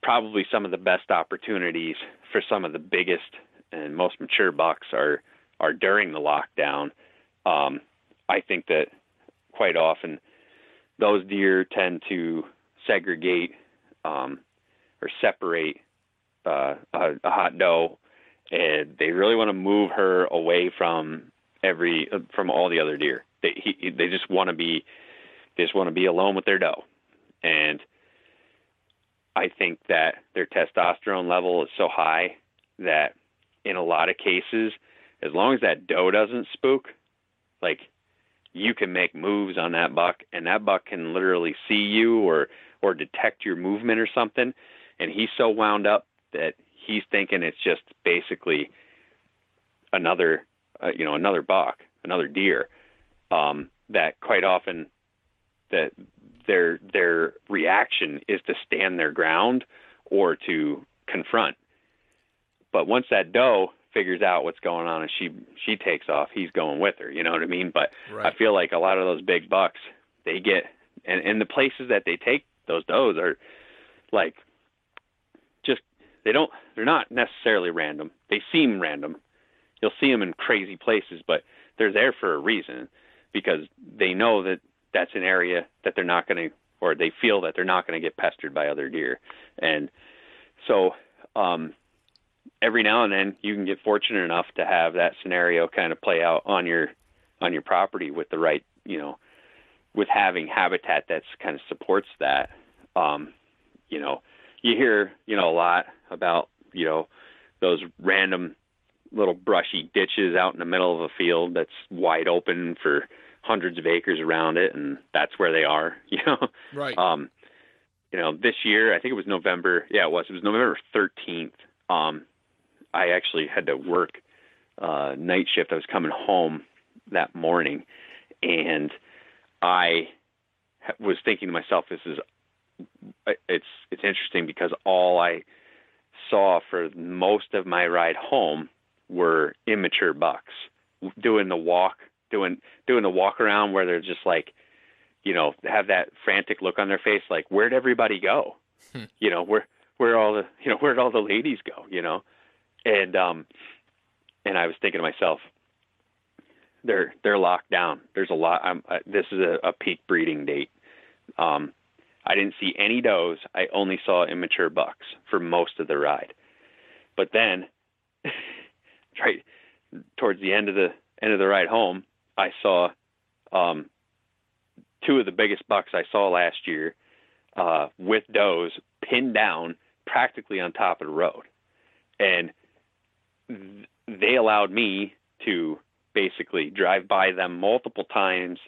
probably some of the best opportunities for some of the biggest and most mature bucks are, are during the lockdown. Um, I think that quite often those deer tend to segregate, um, or separate, uh, a, a hot doe, and they really want to move her away from every, uh, from all the other deer. They, he, they just want to be, they just want to be alone with their doe. And I think that their testosterone level is so high that in a lot of cases, as long as that doe doesn't spook, like you can make moves on that buck, and that buck can literally see you or, or detect your movement or something. And he's so wound up that he's thinking it's just basically another, uh, you know, another buck, another deer, um, that quite often that their, their reaction is to stand their ground or to confront. But once that doe figures out what's going on and she, she takes off, he's going with her, you know what I mean? But right. I feel like a lot of those big bucks, they get, and, and the places that they take those does are like, just, they don't, they're not necessarily random. They seem random. You'll see them in crazy places, but they're there for a reason, because they know that that's an area that they're not going to, or they feel that they're not going to get pestered by other deer. And so, um, every now and then you can get fortunate enough to have that scenario kind of play out on your, on your property with the right, you know, with having habitat that's kind of supports that. Um, you know, you hear, you know, a lot about, you know, those random little brushy ditches out in the middle of a field that's wide open for hundreds of acres around it, and that's where they are, you know? Right. Um, you know, this year, I think it was November. Yeah, it was. It was November thirteenth. Um, I actually had to work uh, night shift. I was coming home that morning, and I was thinking to myself, this is, it's, it's interesting because all I saw for most of my ride home were immature bucks doing the walk, doing, doing the walk around where they're just like, you know, have that frantic look on their face. Like, where'd everybody go? Hmm. You know, where, where all the, you know, where'd all the ladies go, you know? And, um, and I was thinking to myself, they're, they're locked down. There's a lot. I'm, uh, this is a, a peak breeding date. Um, I didn't see any does. I only saw immature bucks for most of the ride. But then right towards the end of the end of the ride home, I saw um, two of the biggest bucks I saw last year uh, with does pinned down practically on top of the road. And th- they allowed me to basically drive by them multiple times,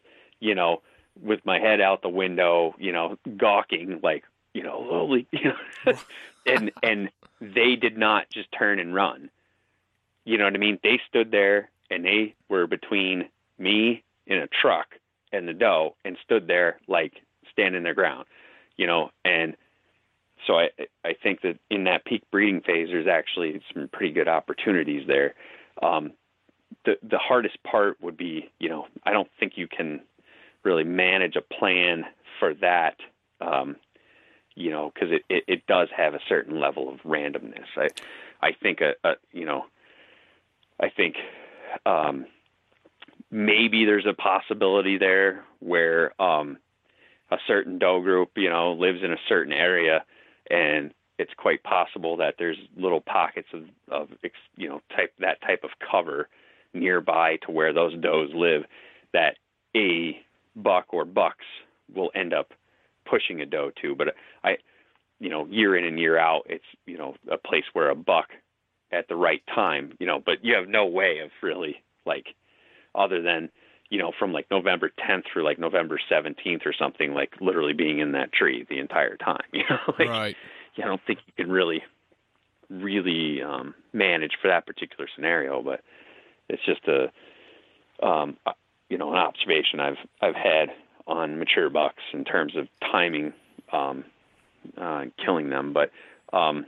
you know, with my head out the window, you know, gawking like, you know, holy, you know, and, and they did not just turn and run. You know what I mean? They stood there and they were between me in a truck and the doe and stood there like standing their ground, you know? And so I, I think that in that peak breeding phase, there's actually some pretty good opportunities there. Um, the, the hardest part would be, you know, I don't think you can really manage a plan for that, um, you know, because it, it, it does have a certain level of randomness. I, I think, a, a, you know, I think um, maybe there's a possibility there where um, a certain doe group, you know, lives in a certain area, and it's quite possible that there's little pockets of, of you know, type that type of cover nearby to where those does live that a buck or bucks will end up pushing a doe to. But I, you know, year in and year out, it's, you know, a place where a buck at the right time, you know, but you have no way of really like, other than, you know, from like November tenth through like November seventeenth or something, like literally being in that tree the entire time, you know, like, right. Yeah, I don't think you can really, really um, manage for that particular scenario, but it's just a, um, a you know, an observation I've, I've had on mature bucks in terms of timing, um, uh, killing them. But, um,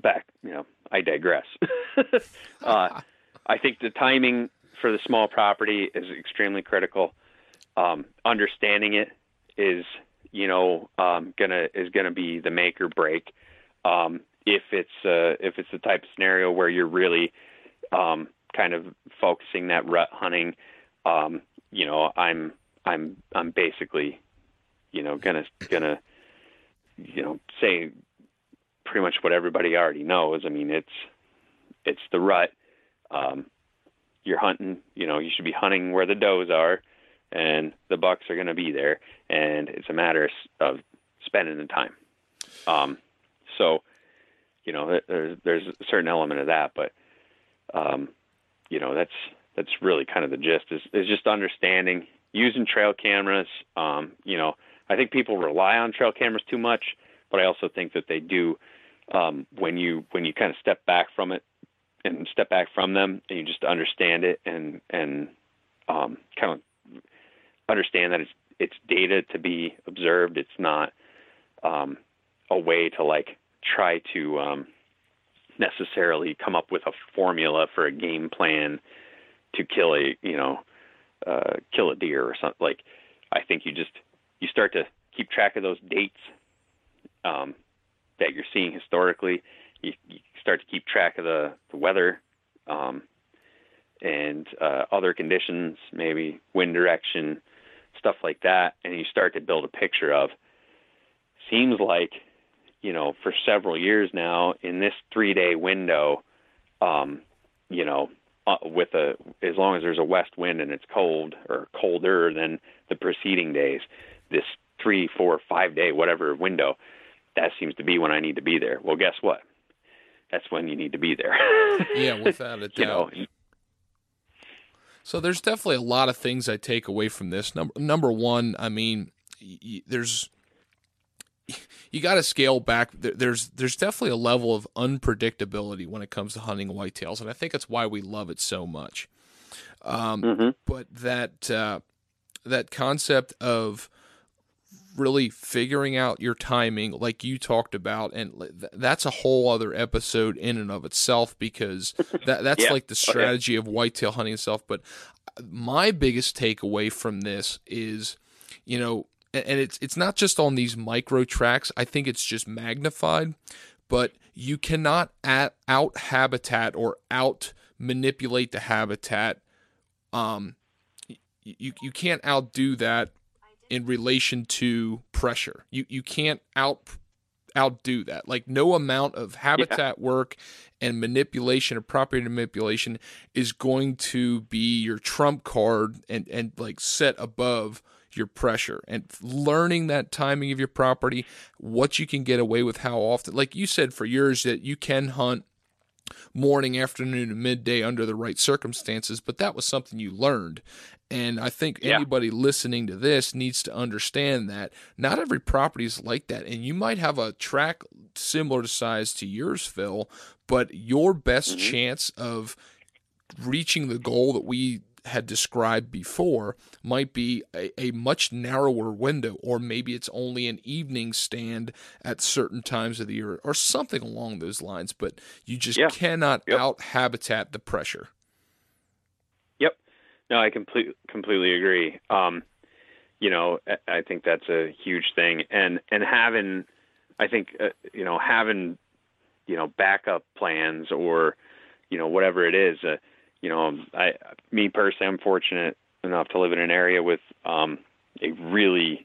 back, you know, I digress. uh, I think the timing for the small property is extremely critical. Um, understanding it is, you know, um, gonna, is going to be the make or break. Um, if it's, uh, if it's the type of scenario where you're really, um, kind of focusing that rut hunting, um, you know, I'm, I'm, I'm basically, you know, gonna, gonna, you know, say pretty much what everybody already knows. I mean, it's, it's the rut. Um, you're hunting, you know, you should be hunting where the does are and the bucks are going to be there. And it's a matter of spending the time. Um, so, you know, there's, there's a certain element of that, but, um, you know, that's, that's really kind of the gist is, is just understanding using trail cameras. Um, you know, I think people rely on trail cameras too much, but I also think that they do, um, when you, when you kind of step back from it and step back from them and you just understand it and, and, um, kind of understand that it's, it's data to be observed. It's not, um, a way to like try to, um, necessarily come up with a formula for a game plan to kill a, you know, uh, kill a deer or something. Like, I think you just, you start to keep track of those dates, um, that you're seeing historically. You, you start to keep track of the, the weather, um, and, uh, other conditions, maybe wind direction, stuff like that. And you start to build a picture of, seems like, you know, for several years now in this three day window, um, you know, uh, with a, as long as there's a west wind and it's cold or colder than the preceding days, this three, four, five day, whatever window, that seems to be when I need to be there. Well, guess what? That's when you need to be there. Yeah. Without a doubt. You know, So there's definitely a lot of things I take away from this. Number, number one, I mean, y- y- there's you got to scale back. There's there's definitely a level of unpredictability when it comes to hunting whitetails, and I think that's why we love it so much. Um, mm-hmm. But that uh, that concept of really figuring out your timing, like you talked about, and that's a whole other episode in and of itself, because that, that's yeah. like the strategy okay. of whitetail hunting itself. But my biggest takeaway from this is, you know, and it's it's not just on these micro tracks. I think it's just magnified, but you cannot at, out habitat or out manipulate the habitat. Um, you you can't outdo that in relation to pressure. You you can't out outdo that. Like, no amount of habitat yeah. work and manipulation or property manipulation is going to be your trump card and and like set above your pressure. And learning that timing of your property, what you can get away with, how often, like you said for yours, that you can hunt morning, afternoon, and midday under the right circumstances, but that was something you learned. And I think yeah. anybody listening to this needs to understand that not every property is like that. And you might have a track similar to size to yours, Phil, but your best mm-hmm. chance of reaching the goal that we had described before might be a, a much narrower window, or maybe it's only an evening stand at certain times of the year or something along those lines, but you just yeah. cannot yep. out habitat the pressure. Yep. No, I completely, completely agree. Um, you know, I think that's a huge thing, and, and having, I think, uh, you know, having, you know, backup plans or, you know, whatever it is, uh, you know, I, me personally, I'm fortunate enough to live in an area with um, a really,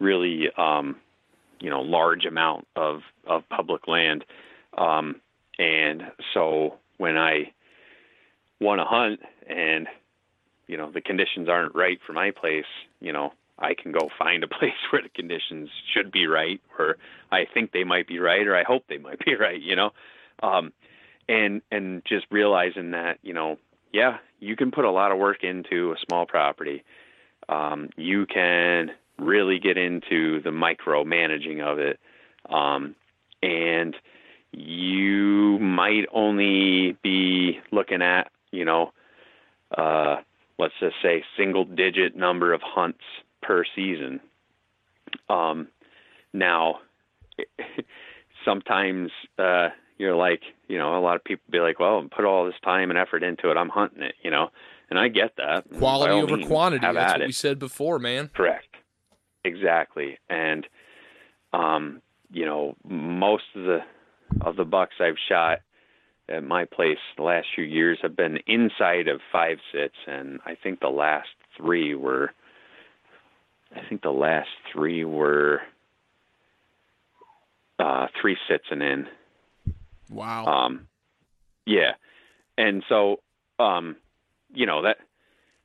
really, um, you know, large amount of, of public land. Um, and so when I want to hunt and, you know, the conditions aren't right for my place, you know, I can go find a place where the conditions should be right, or I think they might be right, or I hope they might be right, you know. Um And and just realizing that, you know, yeah, you can put a lot of work into a small property. Um, you can really get into the micromanaging of it. Um, and you might only be looking at, you know, uh, let's just say single-digit number of hunts per season. Um, now, sometimes... Uh, You're like, you know, a lot of people be like, well, put all this time and effort into it, I'm hunting it, you know, and I get that. Quality over quantity. That's what we said before, man. Correct. Exactly. And, um, you know, most of the, of the bucks I've shot at my place the last few years have been inside of five sits. And I think the last three were, I think the last three were, uh, three sits and in. Wow. Um, yeah. And so, um, you know, that,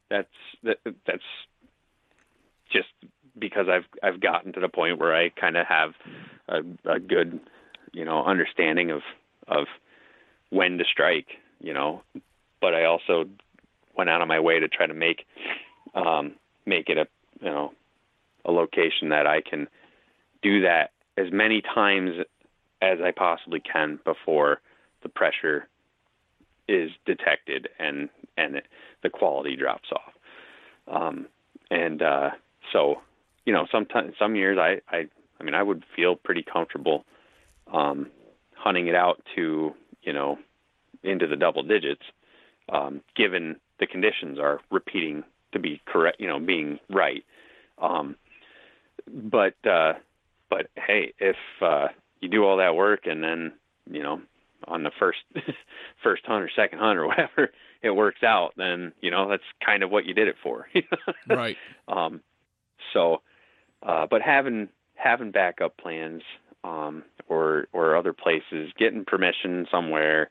that's, that, that's just because I've, I've gotten to the point where I kind of have a, a good, you know, understanding of, of when to strike, you know, but I also went out of my way to try to make, um, make it a, you know, a location that I can do that as many times as I possibly can before the pressure is detected and, and it, the quality drops off. Um, and, uh, so, you know, sometimes, some years I, I, I mean, I would feel pretty comfortable, um, hunting it out to, you know, into the double digits, um, given the conditions are repeating to be correct, you know, being right. Um, but, uh, but hey, if, uh, you do all that work and then, you know, on the first first hunt or second hunt or whatever, it works out, then, you know, that's kind of what you did it for. Right. Um, so, uh, but having, having backup plans, um, or, or other places, getting permission somewhere,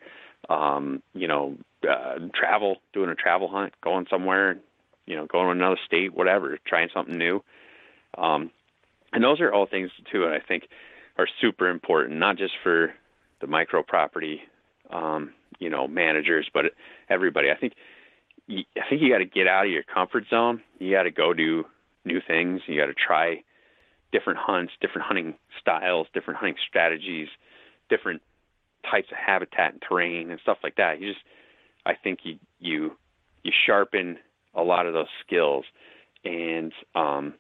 um, you know, uh, travel, doing a travel hunt, going somewhere, you know, going to another state, whatever, trying something new. Um, and those are all things too. And I think, are super important, not just for the micro property, um, you know, managers, but everybody. I think I think you got to get out of your comfort zone. You got to go do new things. You got to try different hunts, different hunting styles, different hunting strategies, different types of habitat and terrain and stuff like that. You just, I think you, you, you sharpen a lot of those skills, and, um,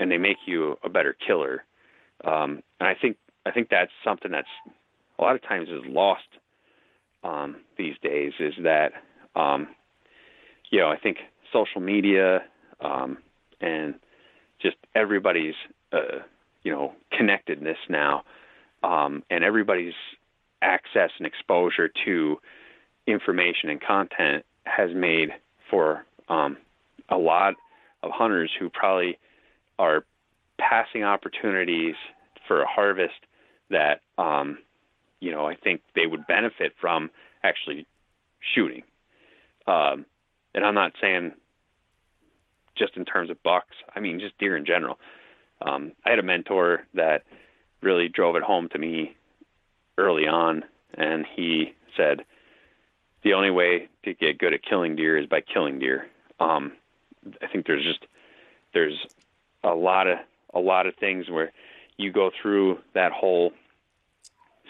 and they make you a better killer. Um, and I think, I think that's something that's a lot of times is lost, um, these days, is that, um, you know, I think social media, um, and just everybody's, uh, you know, connectedness now, um, and everybody's access and exposure to information and content has made for, um, a lot of hunters who probably are passing opportunities for a harvest that, um, you know, I think they would benefit from actually shooting. Um, And I'm not saying just in terms of bucks. I mean, just deer in general. Um, I had a mentor that really drove it home to me early on, and he said, the only way to get good at killing deer is by killing deer. Um, I think there's just, there's a lot of, a lot of things where you go through that whole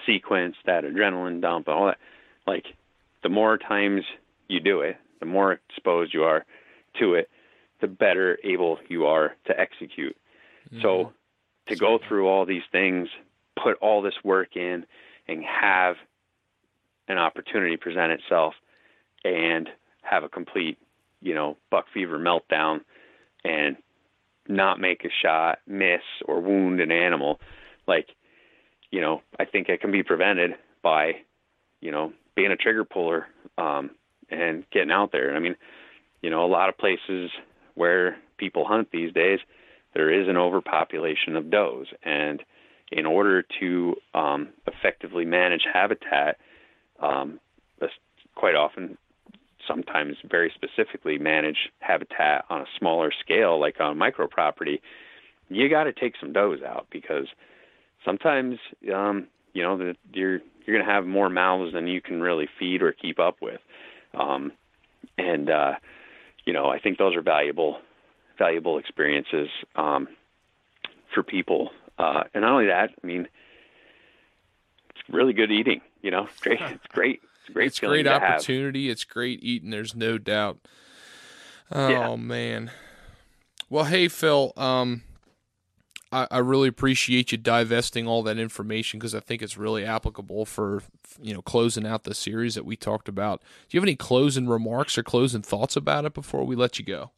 sequence, that adrenaline dump and all that. Like, the more times you do it, the more exposed you are to it, the better able you are to execute. Mm-hmm. So to go through all these things, put all this work in, and have an opportunity present itself and have a complete, you know, buck fever meltdown and not make a shot, miss or wound an animal. Like, you know, I think it can be prevented by, you know, being a trigger puller, um, and getting out there. I mean, you know, a lot of places where people hunt these days, there is an overpopulation of does. And in order to um, effectively manage habitat, um, quite often, sometimes very specifically manage habitat on a smaller scale, like on micro property, you got to take some does out, because sometimes, um, you know, the, you're, you're going to have more mouths than you can really feed or keep up with. Um, and, uh, you know, I think those are valuable, valuable experiences, um, for people. Uh, and not only that, I mean, it's really good eating, you know, it's great. It's great. It's a great, it's great opportunity. Have. It's great eating. There's no doubt. Oh yeah. Man. Well, hey, Phil, um, I, I really appreciate you divesting all that information, because I think it's really applicable for, you know, closing out the series that we talked about. Do you have any closing remarks or closing thoughts about it before we let you go?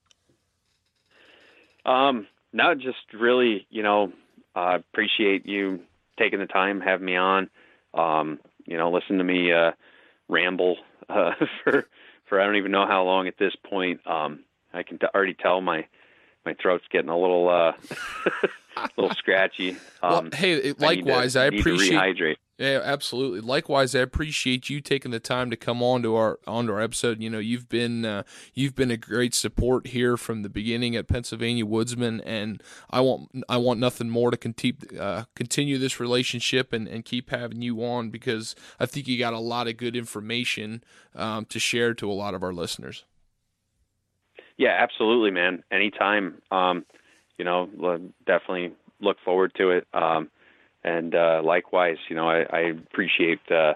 Um, no, just really, you know, I uh, appreciate you taking the time, having me on, um, you know, listen to me, uh, ramble, uh, for, for, I don't even know how long at this point. Um, I can t- already tell my, my throat's getting a little, uh, little scratchy. Um, well, hey, likewise, I, need to, I appreciate need to rehydrate. Yeah, absolutely. Likewise, I appreciate you taking the time to come on to our onto our episode. You know, you've been uh, you've been a great support here from the beginning at Pennsylvania Woodsman, and I want I want nothing more to conti- uh, continue this relationship and, and keep having you on, because I think you got a lot of good information um, to share to a lot of our listeners. Yeah, absolutely, man. Anytime, um, you know, definitely look forward to it. Um, and uh, likewise, you know, I, I appreciate uh,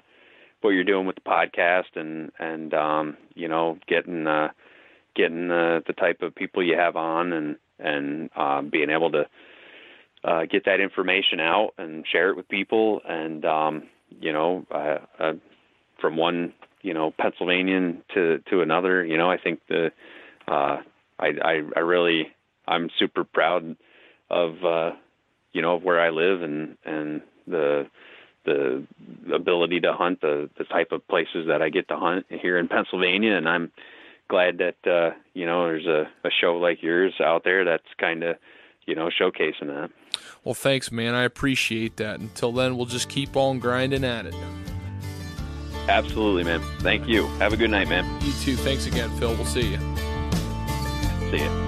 what you're doing with the podcast, and and um, you know, getting uh, getting uh, the type of people you have on, and and uh, being able to uh, get that information out and share it with people. And um, you know, uh, uh, from one, you know, Pennsylvanian to to another, you know, I think the Uh, I, I, I really, I'm super proud of, uh, you know, of where I live, and, and the, the ability to hunt, the, the type of places that I get to hunt here in Pennsylvania. And I'm glad that, uh, you know, there's a, a show like yours out there that's kind of, you know, showcasing that. Well, thanks, man. I appreciate that. Until then, we'll just keep on grinding at it. Absolutely, man. Thank you. Have a good night, man. You too. Thanks again, Phil. We'll see you. See ya.